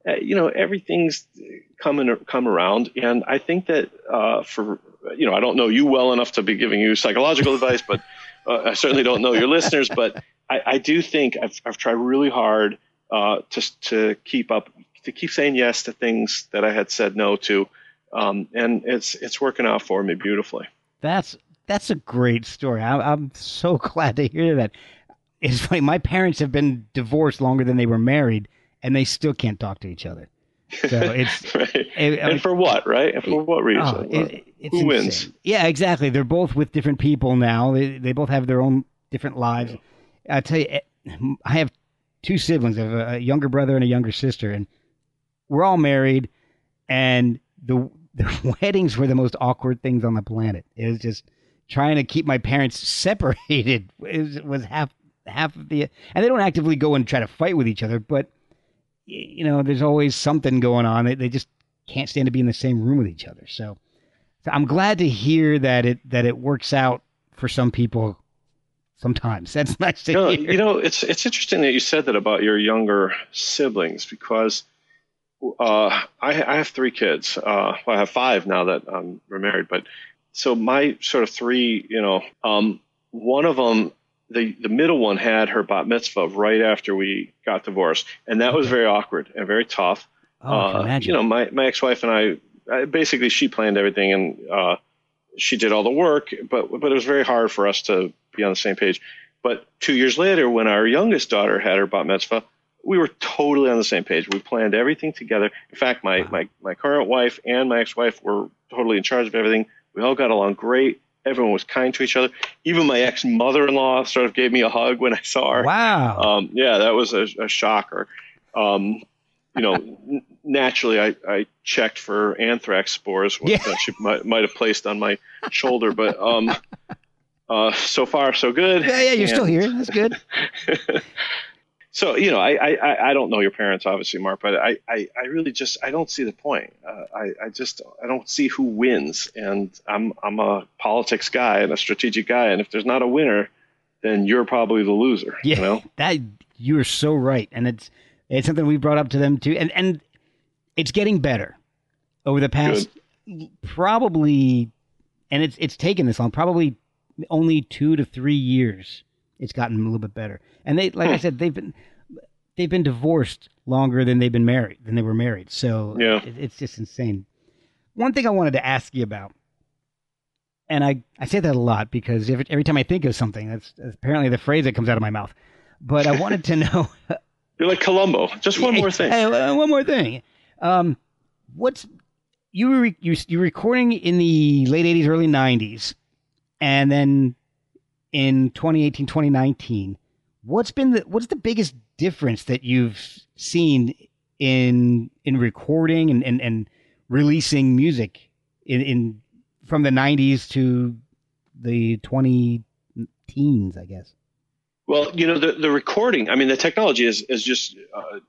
um, you know everything's coming come around, and I think that uh, for. You know, I don't know you well enough to be giving you psychological advice, but uh, I certainly don't know your listeners. But I, I do think I've, I've tried really hard uh, to to keep up, to keep saying yes to things that I had said no to, um, and it's it's working out for me beautifully. That's that's a great story. I'm, I'm so glad to hear that. It's funny. My parents have been divorced longer than they were married, and they still can't talk to each other. So it's right. it, and I mean, for what, right? And for it, what reason? Oh, it, it's Who wins? Yeah, exactly. They're both with different people now. They they both have their own different lives. Yeah. I tell you, I have two siblings. I have a younger brother and a younger sister, and we're all married. And the the weddings were the most awkward things on the planet. It was just trying to keep my parents separated was, was half half of the, and they don't actively go and try to fight with each other, but you know, there's always something going on. They, they just can't stand to be in the same room with each other. So, so I'm glad to hear that it, that it works out for some people sometimes. That's nice to you know, hear. You know, it's, it's interesting that you said that about your younger siblings, because uh, I, I have three kids. Uh, well, I have five now that I'm remarried, but so my sort of three, you know, um, one of them, the, the middle one had her bat mitzvah right after we got divorced. And that okay. was very awkward and very tough. Oh, uh, I can imagine. You know, my, my ex-wife and I, I, basically she planned everything and uh, she did all the work, but, but it was very hard for us to be on the same page. But two years later, when our youngest daughter had her bat mitzvah, we were totally on the same page. We planned everything together. In fact, my, wow. my, my current wife and my ex-wife were totally in charge of everything. We all got along great. Everyone was kind to each other. Even my ex-mother-in-law sort of gave me a hug when I saw her. Wow. Um, yeah, that was a, a shocker. Um, you know, naturally, I, I checked for anthrax spores, which yeah. she might, might have placed on my shoulder. But um, uh, so far, so good. Yeah, yeah, you're and, still here. That's good. So, you know, I, I, I don't know your parents, obviously, Mark, but I, I, I really just, I don't see the point. Uh, I, I just, I don't see who wins. And I'm, I'm a politics guy and a strategic guy. And if there's not a winner, then you're probably the loser. Yeah, you know? That, you're so right. And it's, it's something we brought up to them too. And, and it's getting better over the past Good. probably, and it's, it's taken this long, probably only two to three years. It's gotten a little bit better. And they, like hmm. I said, they've been, they've been divorced longer than they've been married, than they were married. So yeah. it, it's just insane. One thing I wanted to ask you about, and I, I say that a lot because every, every time I think of something, that's, that's apparently the phrase that comes out of my mouth, but I wanted to know. You're like Columbo. Just one yeah, more thing. Uh, one more thing. Um, what's you were, re, you, you're recording in the late eighties, early nineties, and then in twenty eighteen, twenty nineteen, what's been the, what's the biggest difference that you've seen in, in recording and, and, and releasing music in, in, from the nineties to the twenty teens, I guess? Well, you know, the, the recording, I mean, the technology is, is just, uh,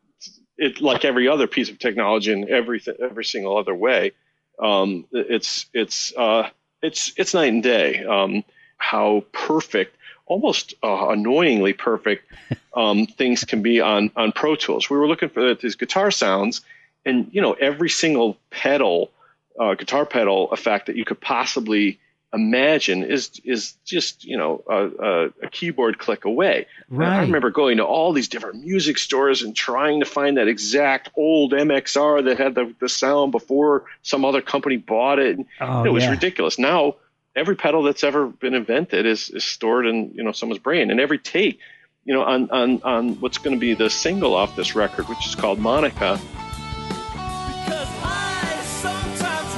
it like every other piece of technology in every, every single other way. Um, it's, it's, uh, it's, it's night and day. Um, how perfect, almost uh, annoyingly perfect um, things can be on, on Pro Tools. We were looking for these guitar sounds and, you know, every single pedal, uh, guitar pedal effect that you could possibly imagine is, is just, you know, a, a keyboard click away. Right. I remember going to all these different music stores and trying to find that exact old M X R that had the, the sound before some other company bought it. Oh, it was yeah. ridiculous. Now, every pedal that's ever been invented is, is stored in, you know, someone's brain, and every take, you know, on, on, on what's going to be the single off this record, which is called Monica. Because I sometimes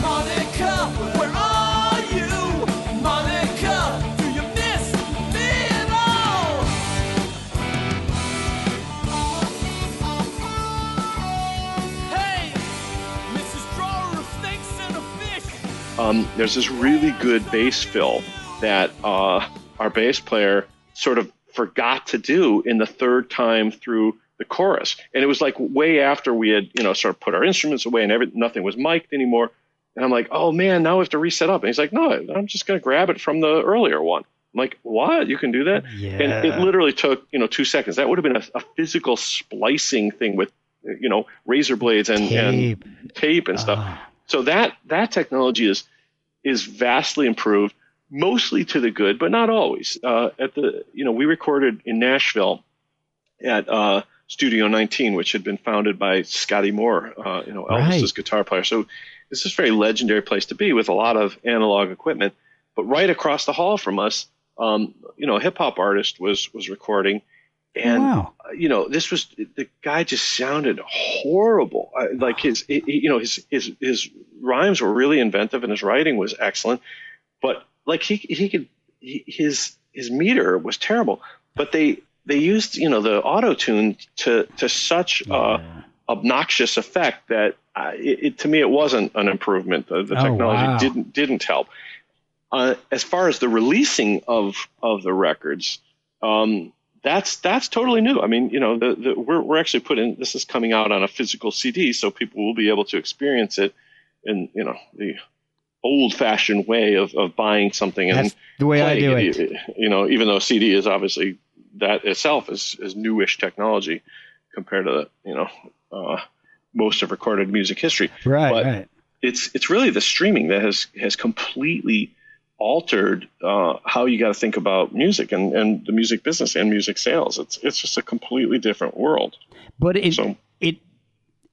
wonder, Monica, where are you? Monica, do you miss me at all? Hey, Missus Drawer of Thinks and a Fish. Um, there's this really good bass fill that uh, our bass player sort of forgot to do in the third time through the chorus. And it was like way after we had, you know, sort of put our instruments away and everything, nothing was mic'd anymore. And I'm like, oh, man, now we have to reset up. And he's like, no, I'm just going to grab it from the earlier one. I'm like, what? You can do that? Yeah. And it literally took, you know, two seconds. That would have been a, a physical splicing thing with, you know, razor blades and tape and, tape and stuff. Oh. So that that technology is is vastly improved, mostly to the good, but not always. Uh, at the you know we recorded in Nashville at uh, Studio nineteen, which had been founded by Scotty Moore, uh, you know Elvis's right. guitar player. So this is a very legendary place to be with a lot of analog equipment. But right across the hall from us, um, you know, a hip hop artist was was recording. And, wow. uh, you know, this was, the guy just sounded horrible. Uh, like his, it, you know, his, his, his rhymes were really inventive and his writing was excellent, but like he, he could, he, his, his meter was terrible, but they, they used, you know, the auto tune to, to such yeah. uh, obnoxious effect that uh, it, it, to me, it wasn't an improvement. The, the oh, technology wow. didn't, didn't help. uh, as far as the releasing of of the records, um, that's that's totally new. I mean, you know, the, the, we're we're actually putting this is coming out on a physical C D, so people will be able to experience it in, you know, the old-fashioned way of, of buying something. That's and the way I do it. it. You know, even though C D is obviously that itself is is newish technology compared to the, you know, uh, most of recorded music history. Right. But right. It's it's really the streaming that has has completely altered uh, how you got to think about music and, and the music business and music sales. It's it's just a completely different world. But it so, it,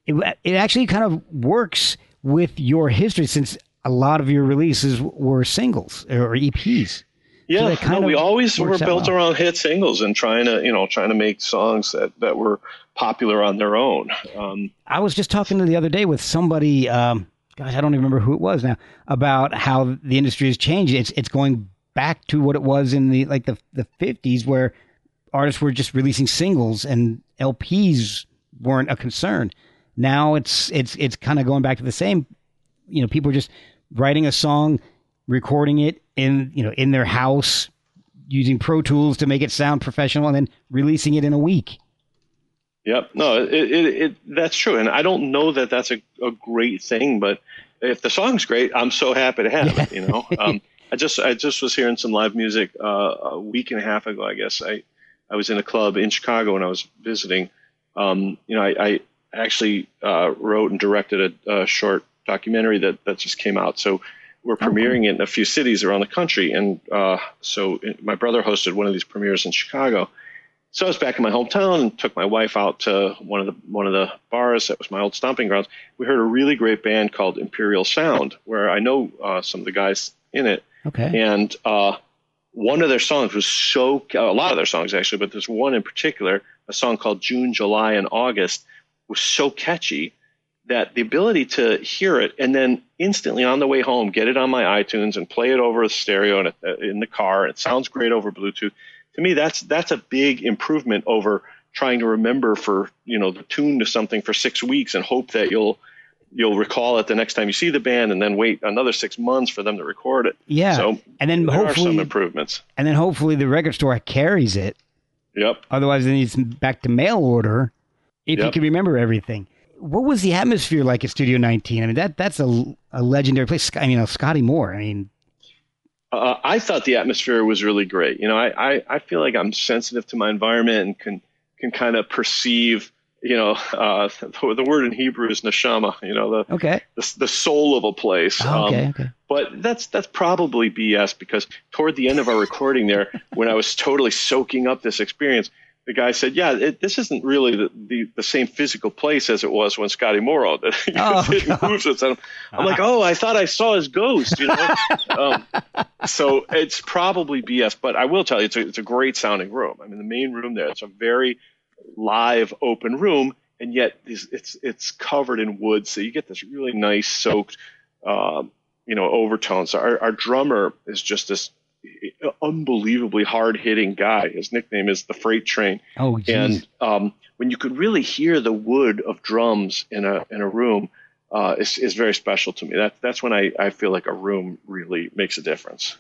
it it actually kind of works with your history, since a lot of your releases were singles or E Ps. Yeah, so no, we always were built well. around hit singles and trying to, you know, trying to make songs that, that were popular on their own. Um, I was just talking the other day with somebody, um, gosh, I don't even remember who it was now, about how the industry has changed. It's it's going back to what it was in the like the the fifties, where artists were just releasing singles and L Ps weren't a concern. Now it's it's it's kind of going back to the same. You know, people are just writing a song, recording it in, you know, in their house, using Pro Tools to make it sound professional, and then releasing it in a week. Yep. No, it, it, it that's true. And I don't know that that's a, a great thing, but if the song's great, I'm so happy to have yeah. it, you know. um, I just, I just was hearing some live music uh, a week and a half ago, I guess. I, I was in a club in Chicago when I was visiting. Um, you know, I, I actually uh, wrote and directed a, a short documentary that, that just came out. So we're premiering it in a few cities around the country. And uh, so it, my brother hosted one of these premieres in Chicago. So I was back in my hometown and took my wife out to one of the one of the bars that was my old stomping grounds. We heard a really great band called Imperial Sound, where I know uh, some of the guys in it. Okay. And uh, one of their songs was so – a lot of their songs actually, but there's one in particular, a song called June, July, and August, was so catchy that the ability to hear it and then instantly on the way home, get it on my iTunes and play it over a stereo in, a, in the car. And it sounds great over Bluetooth. To me, that's, that's a big improvement over trying to remember for, you know, the tune to something for six weeks and hope that you'll, you'll recall it the next time you see the band, and then wait another six months for them to record it. Yeah. So and then there hopefully are some improvements. And then hopefully the record store carries it. Yep. Otherwise then it's back to mail order. If yep. you can remember everything. What was the atmosphere like at Studio nineteen? I mean, that that's a, a legendary place. I mean, you know, Scotty Moore. I mean, uh, I thought the atmosphere was really great. You know, I, I, I feel like I'm sensitive to my environment and can can kind of perceive, you know, uh, the, the word in Hebrew is neshama, you know, the okay. the, the soul of a place. Oh, okay, um, okay. But that's that's probably B S, because toward the end of our recording there, when I was totally soaking up this experience, the guy said, "Yeah, it, this isn't really the, the, the same physical place as it was when Scotty Moore owned it. Oh, it moves it." I'm, I'm like, "Oh, I thought I saw his ghost." You know, um, so it's probably B S. But I will tell you, it's a, it's a great sounding room. I mean, the main room there, it's a very live, open room, and yet it's it's, it's covered in wood, so you get this really nice soaked, um, you know, overtone. So our, our drummer is just this unbelievably hard-hitting guy. His nickname is the Freight Train. Oh, geez. And um, when you could really hear the wood of drums in a in a room, uh, is is very special to me. That that's when I, I feel like a room really makes a difference.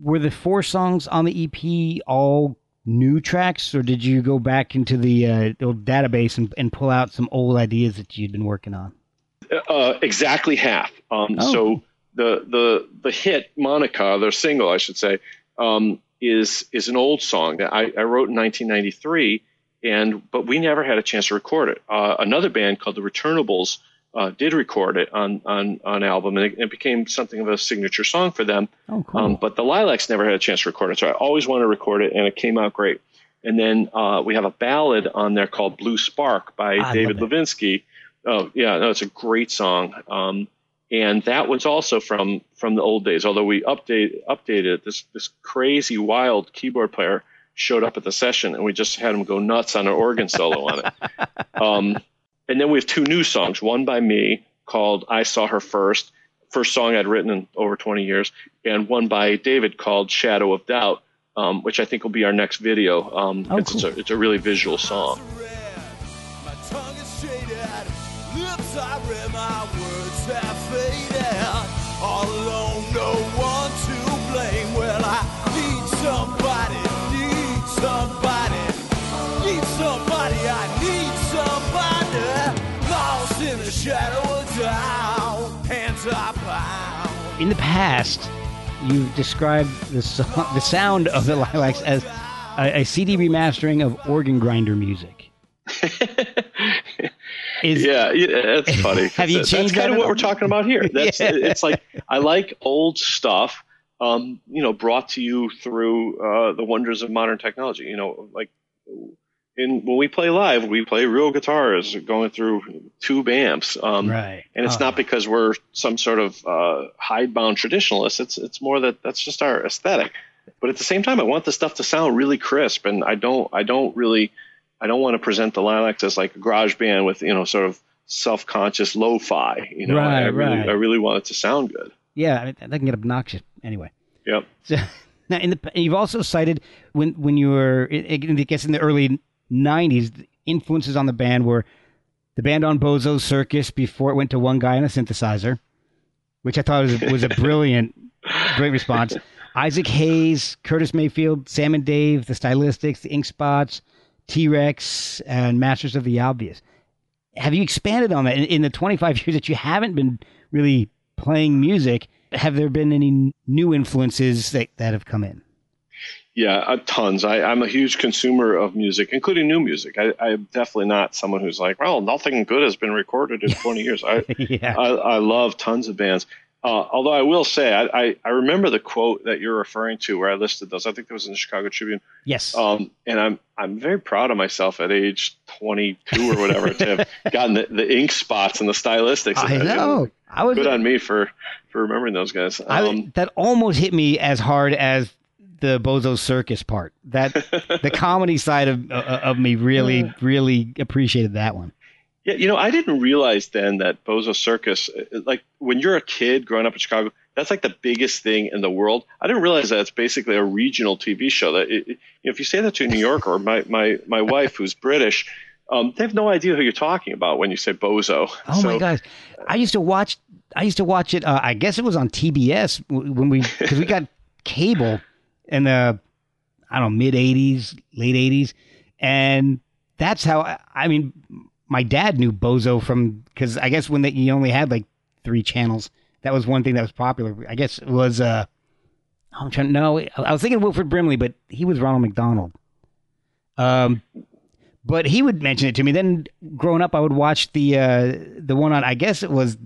Were the four songs on the E P all new tracks, or did you go back into the, uh, the old database and, and pull out some old ideas that you'd been working on? Uh, exactly half. Um, oh. So. The, the the hit Monica, their single, I should say, um, is is an old song that I, I wrote in nineteen ninety-three, and but we never had a chance to record it. Uh, another band called the Returnables uh, did record it on on an album, and it, it became something of a signature song for them. Oh, cool. Um, but the Lilacs never had a chance to record it, so I always wanted to record it, and it came out great. And then uh, we have a ballad on there called Blue Spark by I David Levinsky. Oh, yeah, no, it's a great song. Um, And that was also from, from the old days, although we update, updated it. This, this crazy, wild keyboard player showed up at the session, and we just had him go nuts on an organ solo on it. Um, and then we have two new songs, one by me called I Saw Her First, first song I'd written in over twenty years, and one by David called Shadow of Doubt, um, which I think will be our next video. Um, oh, it's, cool. it's, a, it's a really visual song. All alone, no one to blame. somebody, need somebody, need somebody, I need somebody, lost in the shadow of doubt, hands up out. In the past, you've described the, so- the sound of the Lilacs as a, a C D remastering of organ grinder music. Is, yeah, yeah, that's funny. Have you that, changed? That's kind that of what all? We're talking about here. That's, yeah. It's like I like old stuff, um, you know, brought to you through uh, the wonders of modern technology. You know, like in when we play live, we play real guitars going through tube amps, um, right? And it's oh. not because we're some sort of uh, hidebound traditionalist. It's it's more that that's just our aesthetic. But at the same time, I want the stuff to sound really crisp, and I don't I don't really. I don't want to present the Lilacs as like a garage band with, you know, sort of self-conscious lo-fi, you know, right, I, I really, right. I really want it to sound good. Yeah. I mean, that can get obnoxious anyway. Yep. So now in the, you've also cited when, when you were, I guess in the early nineties, the influences on the band were the band on Bozo's Circus before it went to one guy and a synthesizer, which I thought was, was a brilliant, great response. Isaac Hayes, Curtis Mayfield, Sam and Dave, the Stylistics, the Ink Spots, T-Rex, and Masters of the Obvious. Have you expanded on that in, in the twenty-five years that you haven't been really playing music? Have there been any new influences that, that have come in? Yeah, uh, tons. I, I'm a huge consumer of music, including new music. I, I'm definitely not someone who's like, well, nothing good has been recorded in twenty years. I, yeah. I, I love tons of bands. Uh, although I will say, I, I, I remember the quote that you're referring to where I listed those. I think that was in the Chicago Tribune. Yes. Um, and I'm I'm very proud of myself at age twenty-two or whatever to have gotten the, the Ink Spots and the Stylistics. I know. You know. I was, good on me for, for remembering those guys. Um, I, that almost hit me as hard as the Bozo's Circus part. That the comedy side of, uh, of me really, yeah. really appreciated that one. Yeah, you know, I didn't realize then that Bozo's Circus, like when you're a kid growing up in Chicago, that's like the biggest thing in the world. I didn't realize that it's basically a regional T V show. That it, you know, if you say that to a New Yorker, my my my wife who's British, um, they have no idea who you're talking about when you say Bozo. Oh so, my gosh, I used to watch, I used to watch it. Uh, I guess it was on T B S when we because we got cable in the I don't know mid eighties, late eighties, and that's how I, I mean. My dad knew Bozo from, because I guess when they, you only had like three channels, that was one thing that was popular. I guess it was, uh, I'm trying to know, I was thinking Wilford Brimley, but he was Ronald McDonald. Um, but he would mention it to me. Then growing up, I would watch the uh, the one on, I guess it was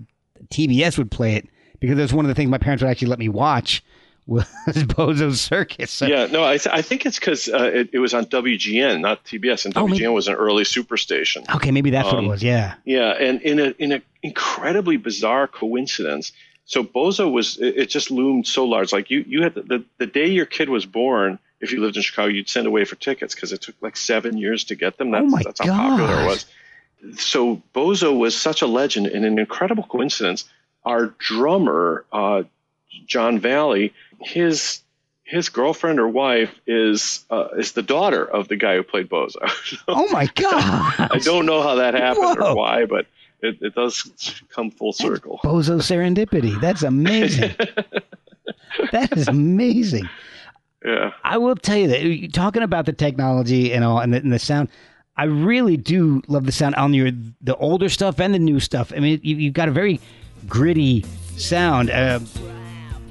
T B S would play it, because it was one of the things my parents would actually let me watch. Was Bozo's Circus. So. Yeah, no, I, th- I think it's because uh, it, it was on W G N, not T B S, and oh, W G N maybe. Was an early superstation. Okay, maybe that's um, what it was, yeah. Yeah, and in an in a incredibly bizarre coincidence, so Bozo was, it, it just loomed so large. Like, you, you had the, the, the day your kid was born, if you lived in Chicago, you'd send away for tickets because it took like seven years to get them. That's, oh my that's how gosh. Popular it was. So Bozo was such a legend, and an incredible coincidence, our drummer, uh, John Valley, his his girlfriend or wife is uh, is the daughter of the guy who played Bozo. So, oh my god! I don't know how that happened Whoa. Or why, but it, it does come full circle. That's Bozo serendipity. That's amazing. That is amazing. Yeah, I will tell you that talking about the technology and all and the, and the sound, I really do love the sound on your the older stuff and the new stuff. I mean, you, you've got a very gritty sound. Uh,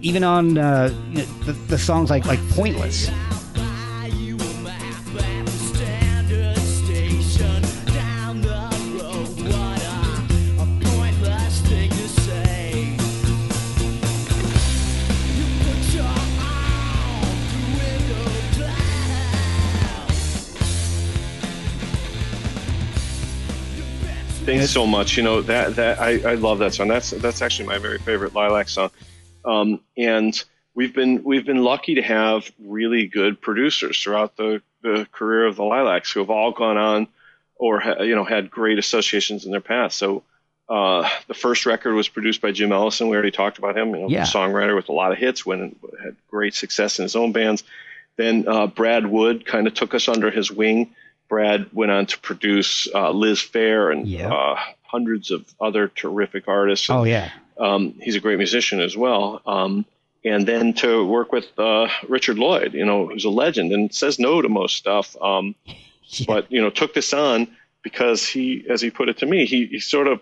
Even on uh, the, the songs like like Pointless. Thanks so much. You know that that I, I love that song. That's that's actually my very favorite Lilacs song. Um, and we've been we've been lucky to have really good producers throughout the, the career of the Lilacs who have all gone on or ha- you know had great associations in their past. So uh, the first record was produced by Jim Ellison. We already talked about him, you know, yeah. songwriter with a lot of hits, went and had great success in his own bands. Then uh, Brad Wood kind of took us under his wing. Brad went on to produce uh, Liz Phair and yeah. uh, hundreds of other terrific artists. And, oh yeah. Um, he's a great musician as well. Um, and then to work with uh, Richard Lloyd, you know, who's a legend and says no to most stuff, um, yeah. but, you know, took this on because he, as he put it to me, he, he sort of,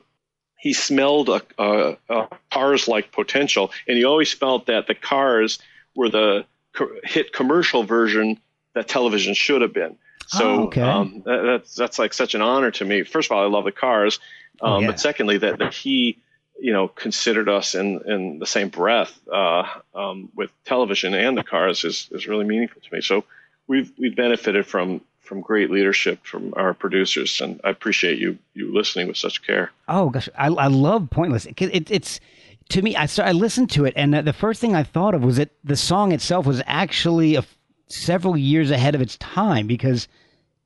he smelled a, a, a Cars-like potential, and he always felt that the Cars were the co- hit commercial version that television should have been. So oh, okay. um, that, that's that's like such an honor to me. First of all, I love the Cars, um, oh, yeah. but secondly, that, that he, you know, considered us in, in the same breath uh, um, with television and the Cars is is really meaningful to me. So we've we've benefited from. From great leadership from our producers, and I appreciate you you listening with such care. Oh gosh, I, I love Pointless. It, it, it's to me, I so I listened to it, and the first thing I thought of was that the song itself was actually a, several years ahead of its time, because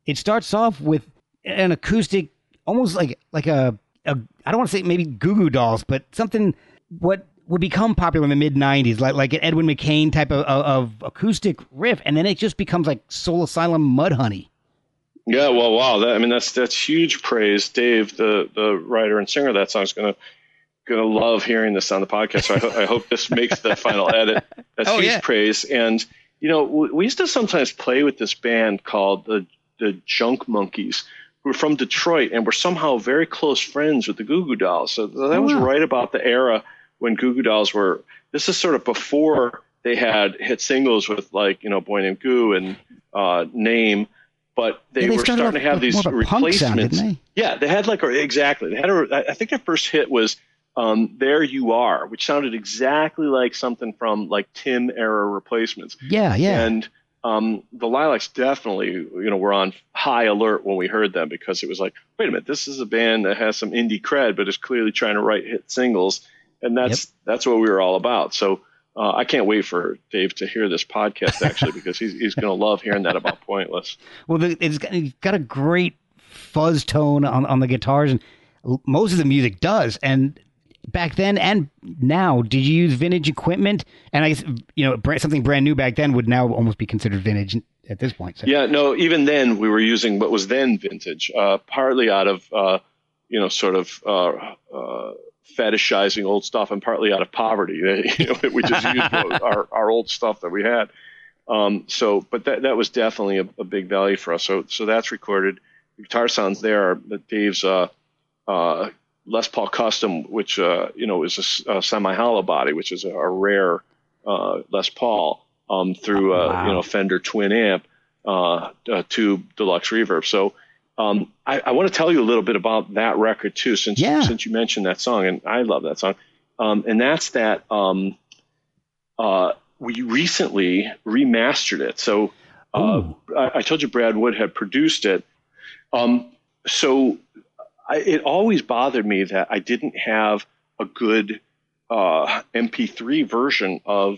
it starts off with an acoustic, almost like like a, a I don't want to say maybe Goo Goo Dolls, but something what would become popular in the mid nineties, like like an Edwin McCain type of, of acoustic riff, and then it just becomes like Soul Asylum Mudhoney. Yeah, well, wow. That, I mean, that's that's huge praise. Dave, the, the writer and singer of that song, is gonna gonna love hearing this on the podcast. So I, ho- I hope this makes the final edit. That's oh, huge yeah. praise. And you know, we, we used to sometimes play with this band called the the Junk Monkeys, who are from Detroit and were somehow very close friends with the Goo Goo Dolls. So that oh, was wow. right about the era when Goo Goo Dolls were. This is sort of before they had hit singles with, like, you know, Boy Named Goo and uh, Name. But they, yeah, they were started starting to have these Replacements. Sound, didn't they? Yeah, they had like a, exactly. They had a, I think their first hit was um, "There You Are," which sounded exactly like something from like Tim era Replacements. Yeah, yeah. And um, the Lilacs definitely, you know, were on high alert when we heard them, because it was like, wait a minute, this is a band that has some indie cred, but is clearly trying to write hit singles, and that's yep. that's what we were all about. So. Uh, I can't wait for Dave to hear this podcast, actually, because he's he's going to love hearing that about Pointless. Well, it's got, it's got a great fuzz tone on, on the guitars, and most of the music does. And back then and now, did you use vintage equipment? And I guess, you know, something brand new back then would now almost be considered vintage at this point. So. Yeah, no, even then we were using what was then vintage, uh, partly out of, uh, you know, sort of uh, uh, – fetishizing old stuff, and partly out of poverty. You know, we just used our, our old stuff that we had. Um, so, but that, that was definitely a, a big value for us. So, so that's recorded. The guitar sounds there are Dave's uh, uh, Les Paul Custom, which, uh, you know, is a, a semi-hollow body, which is a, a rare uh, Les Paul, um, through a, wow. you know, Fender Twin Amp, uh, a Tube Deluxe Reverb. So, Um, I, I want to tell you a little bit about that record too, since yeah. since you mentioned that song, and I love that song. Um, and that's that um, uh, we recently remastered it. So uh, I, I told you Brad Wood had produced it. Um, so I, it always bothered me that I didn't have a good uh, M P three version of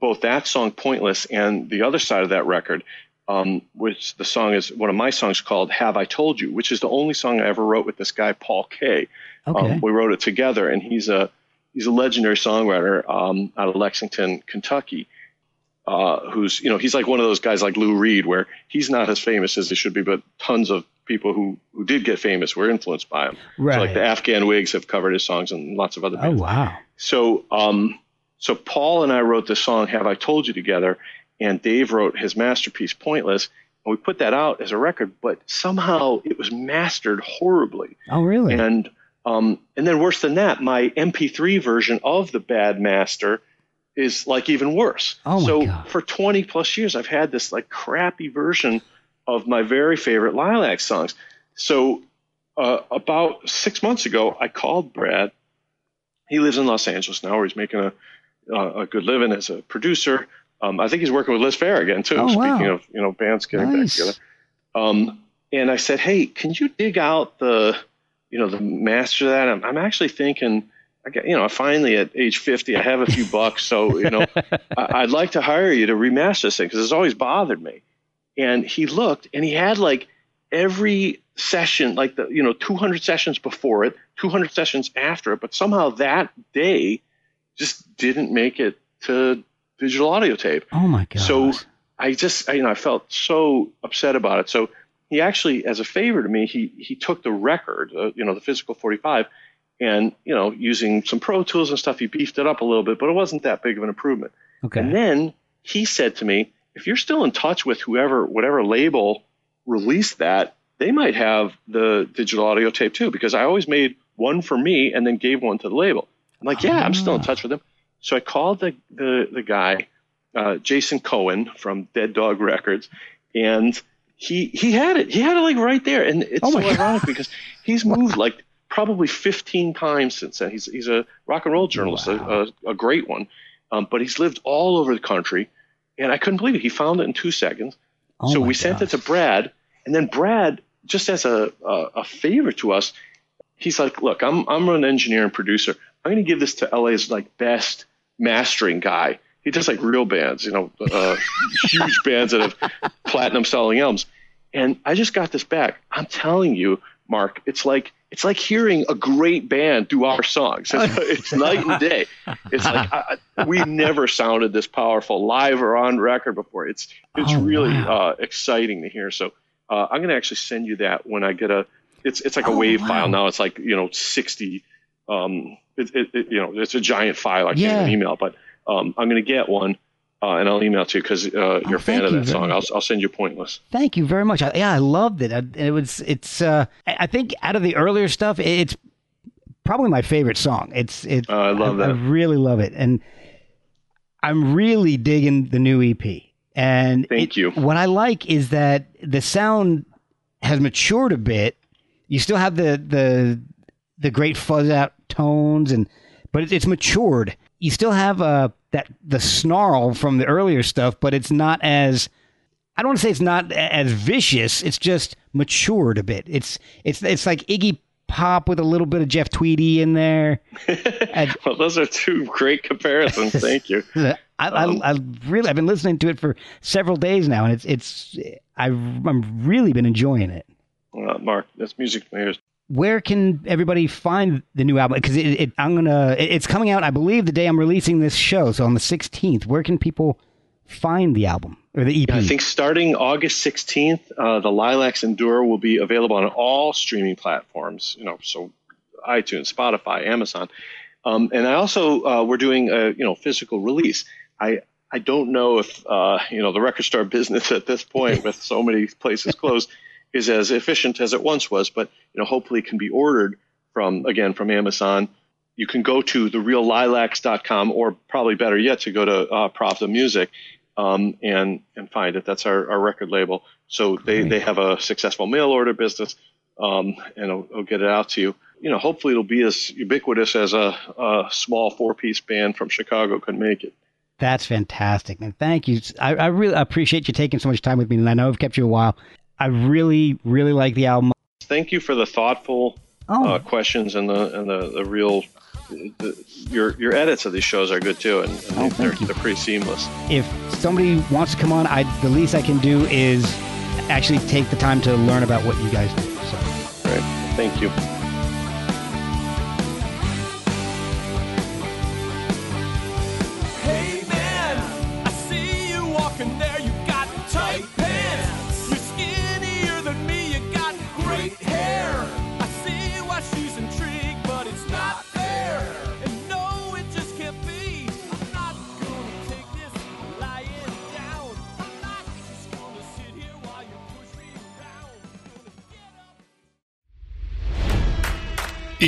both that song, Pointless, and the other side of that record. Um, which the song is one of my songs called "Have I Told You," which is the only song I ever wrote with this guy Paul Kay. Okay. Um, we wrote it together, and he's a he's a legendary songwriter um, out of Lexington, Kentucky. Uh, who's you know he's like one of those guys like Lou Reed, where he's not as famous as he should be, but tons of people who, who did get famous were influenced by him. Right. So like the Afghan Wigs have covered his songs, and lots of other bands. Oh wow! So um, so Paul and I wrote the song "Have I Told You" together. And Dave wrote his masterpiece, Pointless, and we put that out as a record, but somehow it was mastered horribly. Oh, really? And um, and then worse than that, my M P three version of the bad master is like even worse. Oh, my So God. For twenty plus years, I've had this like crappy version of my very favorite Lilacs songs. So uh, about six months ago, I called Brad. He lives in Los Angeles now, where he's making a uh, a good living as a producer. Um, I think he's working with Liz Phair again, too, oh, speaking wow. of, you know, bands getting nice. back together. Um, and I said, hey, can you dig out the, you know, the master of that? I'm, I'm actually thinking, I got, you know, finally at age fifty, I have a few bucks. So, you know, I, I'd like to hire you to remaster this thing, because it's always bothered me. And he looked, and he had like every session, like the, you know, two hundred sessions before it, two hundred sessions after it. But somehow that day just didn't make it to digital audio tape. Oh my God. So I just, I, you know, I felt so upset about it. So he actually, as a favor to me, he, he took the record, uh, you know, the physical forty-five, And, you know, using some Pro Tools and stuff, he beefed it up a little bit, but it wasn't that big of an improvement. Okay. And then he said to me, if you're still in touch with whoever, whatever label released that, they might have the digital audio tape too, because I always made one for me and then gave one to the label. I'm like, yeah, ah. I'm still in touch with them. So I called the, the, the guy, uh, Jason Cohen from Dead Dog Records, and he, he had it. He had it like right there. And it's oh so ironic God. because he's moved like probably fifteen times since then. He's, he's a rock and roll journalist, wow. a, a, a great one. Um, but he's lived all over the country, and I couldn't believe it. He found it in two seconds. Oh so we gosh. sent it to Brad, and then Brad, just as a, a, a favor to us, he's like, look, I'm, I'm an engineer and producer. I'm going to give this to L A's like best mastering guy. He does like real bands, you know, uh, huge bands that have platinum selling albums. And I just got this back. I'm telling you, Mark, it's like, it's like hearing a great band do our songs. It's, it's night and day. It's like, I, we've never sounded this powerful live or on record before. It's, it's oh, really wow. uh, exciting to hear. So uh, I'm going to actually send you that when I get a, it's, it's like a oh, wave wow. file now. It's like, you know, sixty, um, it, it, it, you know, it's a giant file. I can't yeah. even email, but um, I'm going to get one. Uh, and I'll email it to you because uh, oh, you're a fan of that song. I'll, I'll send you Pointless. Thank you very much. I, yeah, I loved it. I, it was. It's. Uh, I think out of the earlier stuff, it's probably my favorite song. It's. It. Uh, I love I, that. I really love it, and I'm really digging the new E P. And thank it, you. What I like is that the sound has matured a bit. You still have the the the great fuzz out tones, and but it, it's matured. You still have a. That the snarl from the earlier stuff, but it's not as, I don't want to say it's not as vicious. It's just matured a bit. It's it's it's like Iggy Pop with a little bit of Jeff Tweedy in there. And, well, those are two great comparisons. Thank you. I, um, I, I really I've been listening to it for several days now, and it's it's I've I'm really been enjoying it. Uh, Mark, that's music to my ears. Where can everybody find the new album? Because it, it, I'm gonna, it, it's coming out, I believe, the day I'm releasing this show, so on the sixteenth. Where can people find the album or the E P? Yeah, I think starting August sixteenth, uh, the Lilacs Endure will be available on all streaming platforms. You know, so iTunes, Spotify, Amazon, um, and I also uh, we're doing a you know physical release. I I don't know if uh, you know the record store business at this point with so many places closed. Is as efficient as it once was, but you know, hopefully it can be ordered from, again, from Amazon. You can go to the real lilacs dot com, or probably better yet, to go to uh, Prop the Music um, and and find it. That's our, our record label. So they, they have a successful mail order business, um, and it'll, it'll get it out to you. You know, hopefully it'll be as ubiquitous as a, a small four-piece band from Chicago could make it. That's fantastic, man. Thank you. I, I really appreciate you taking so much time with me, and I know I've kept you a while. I really, really like the album. Thank you for the thoughtful oh. uh, questions and the and the, the real. The, your your edits of these shows are good too, and, and oh, they're, they're pretty seamless. If somebody wants to come on, I the least I can do is actually take the time to learn about what you guys do. So, great, thank you.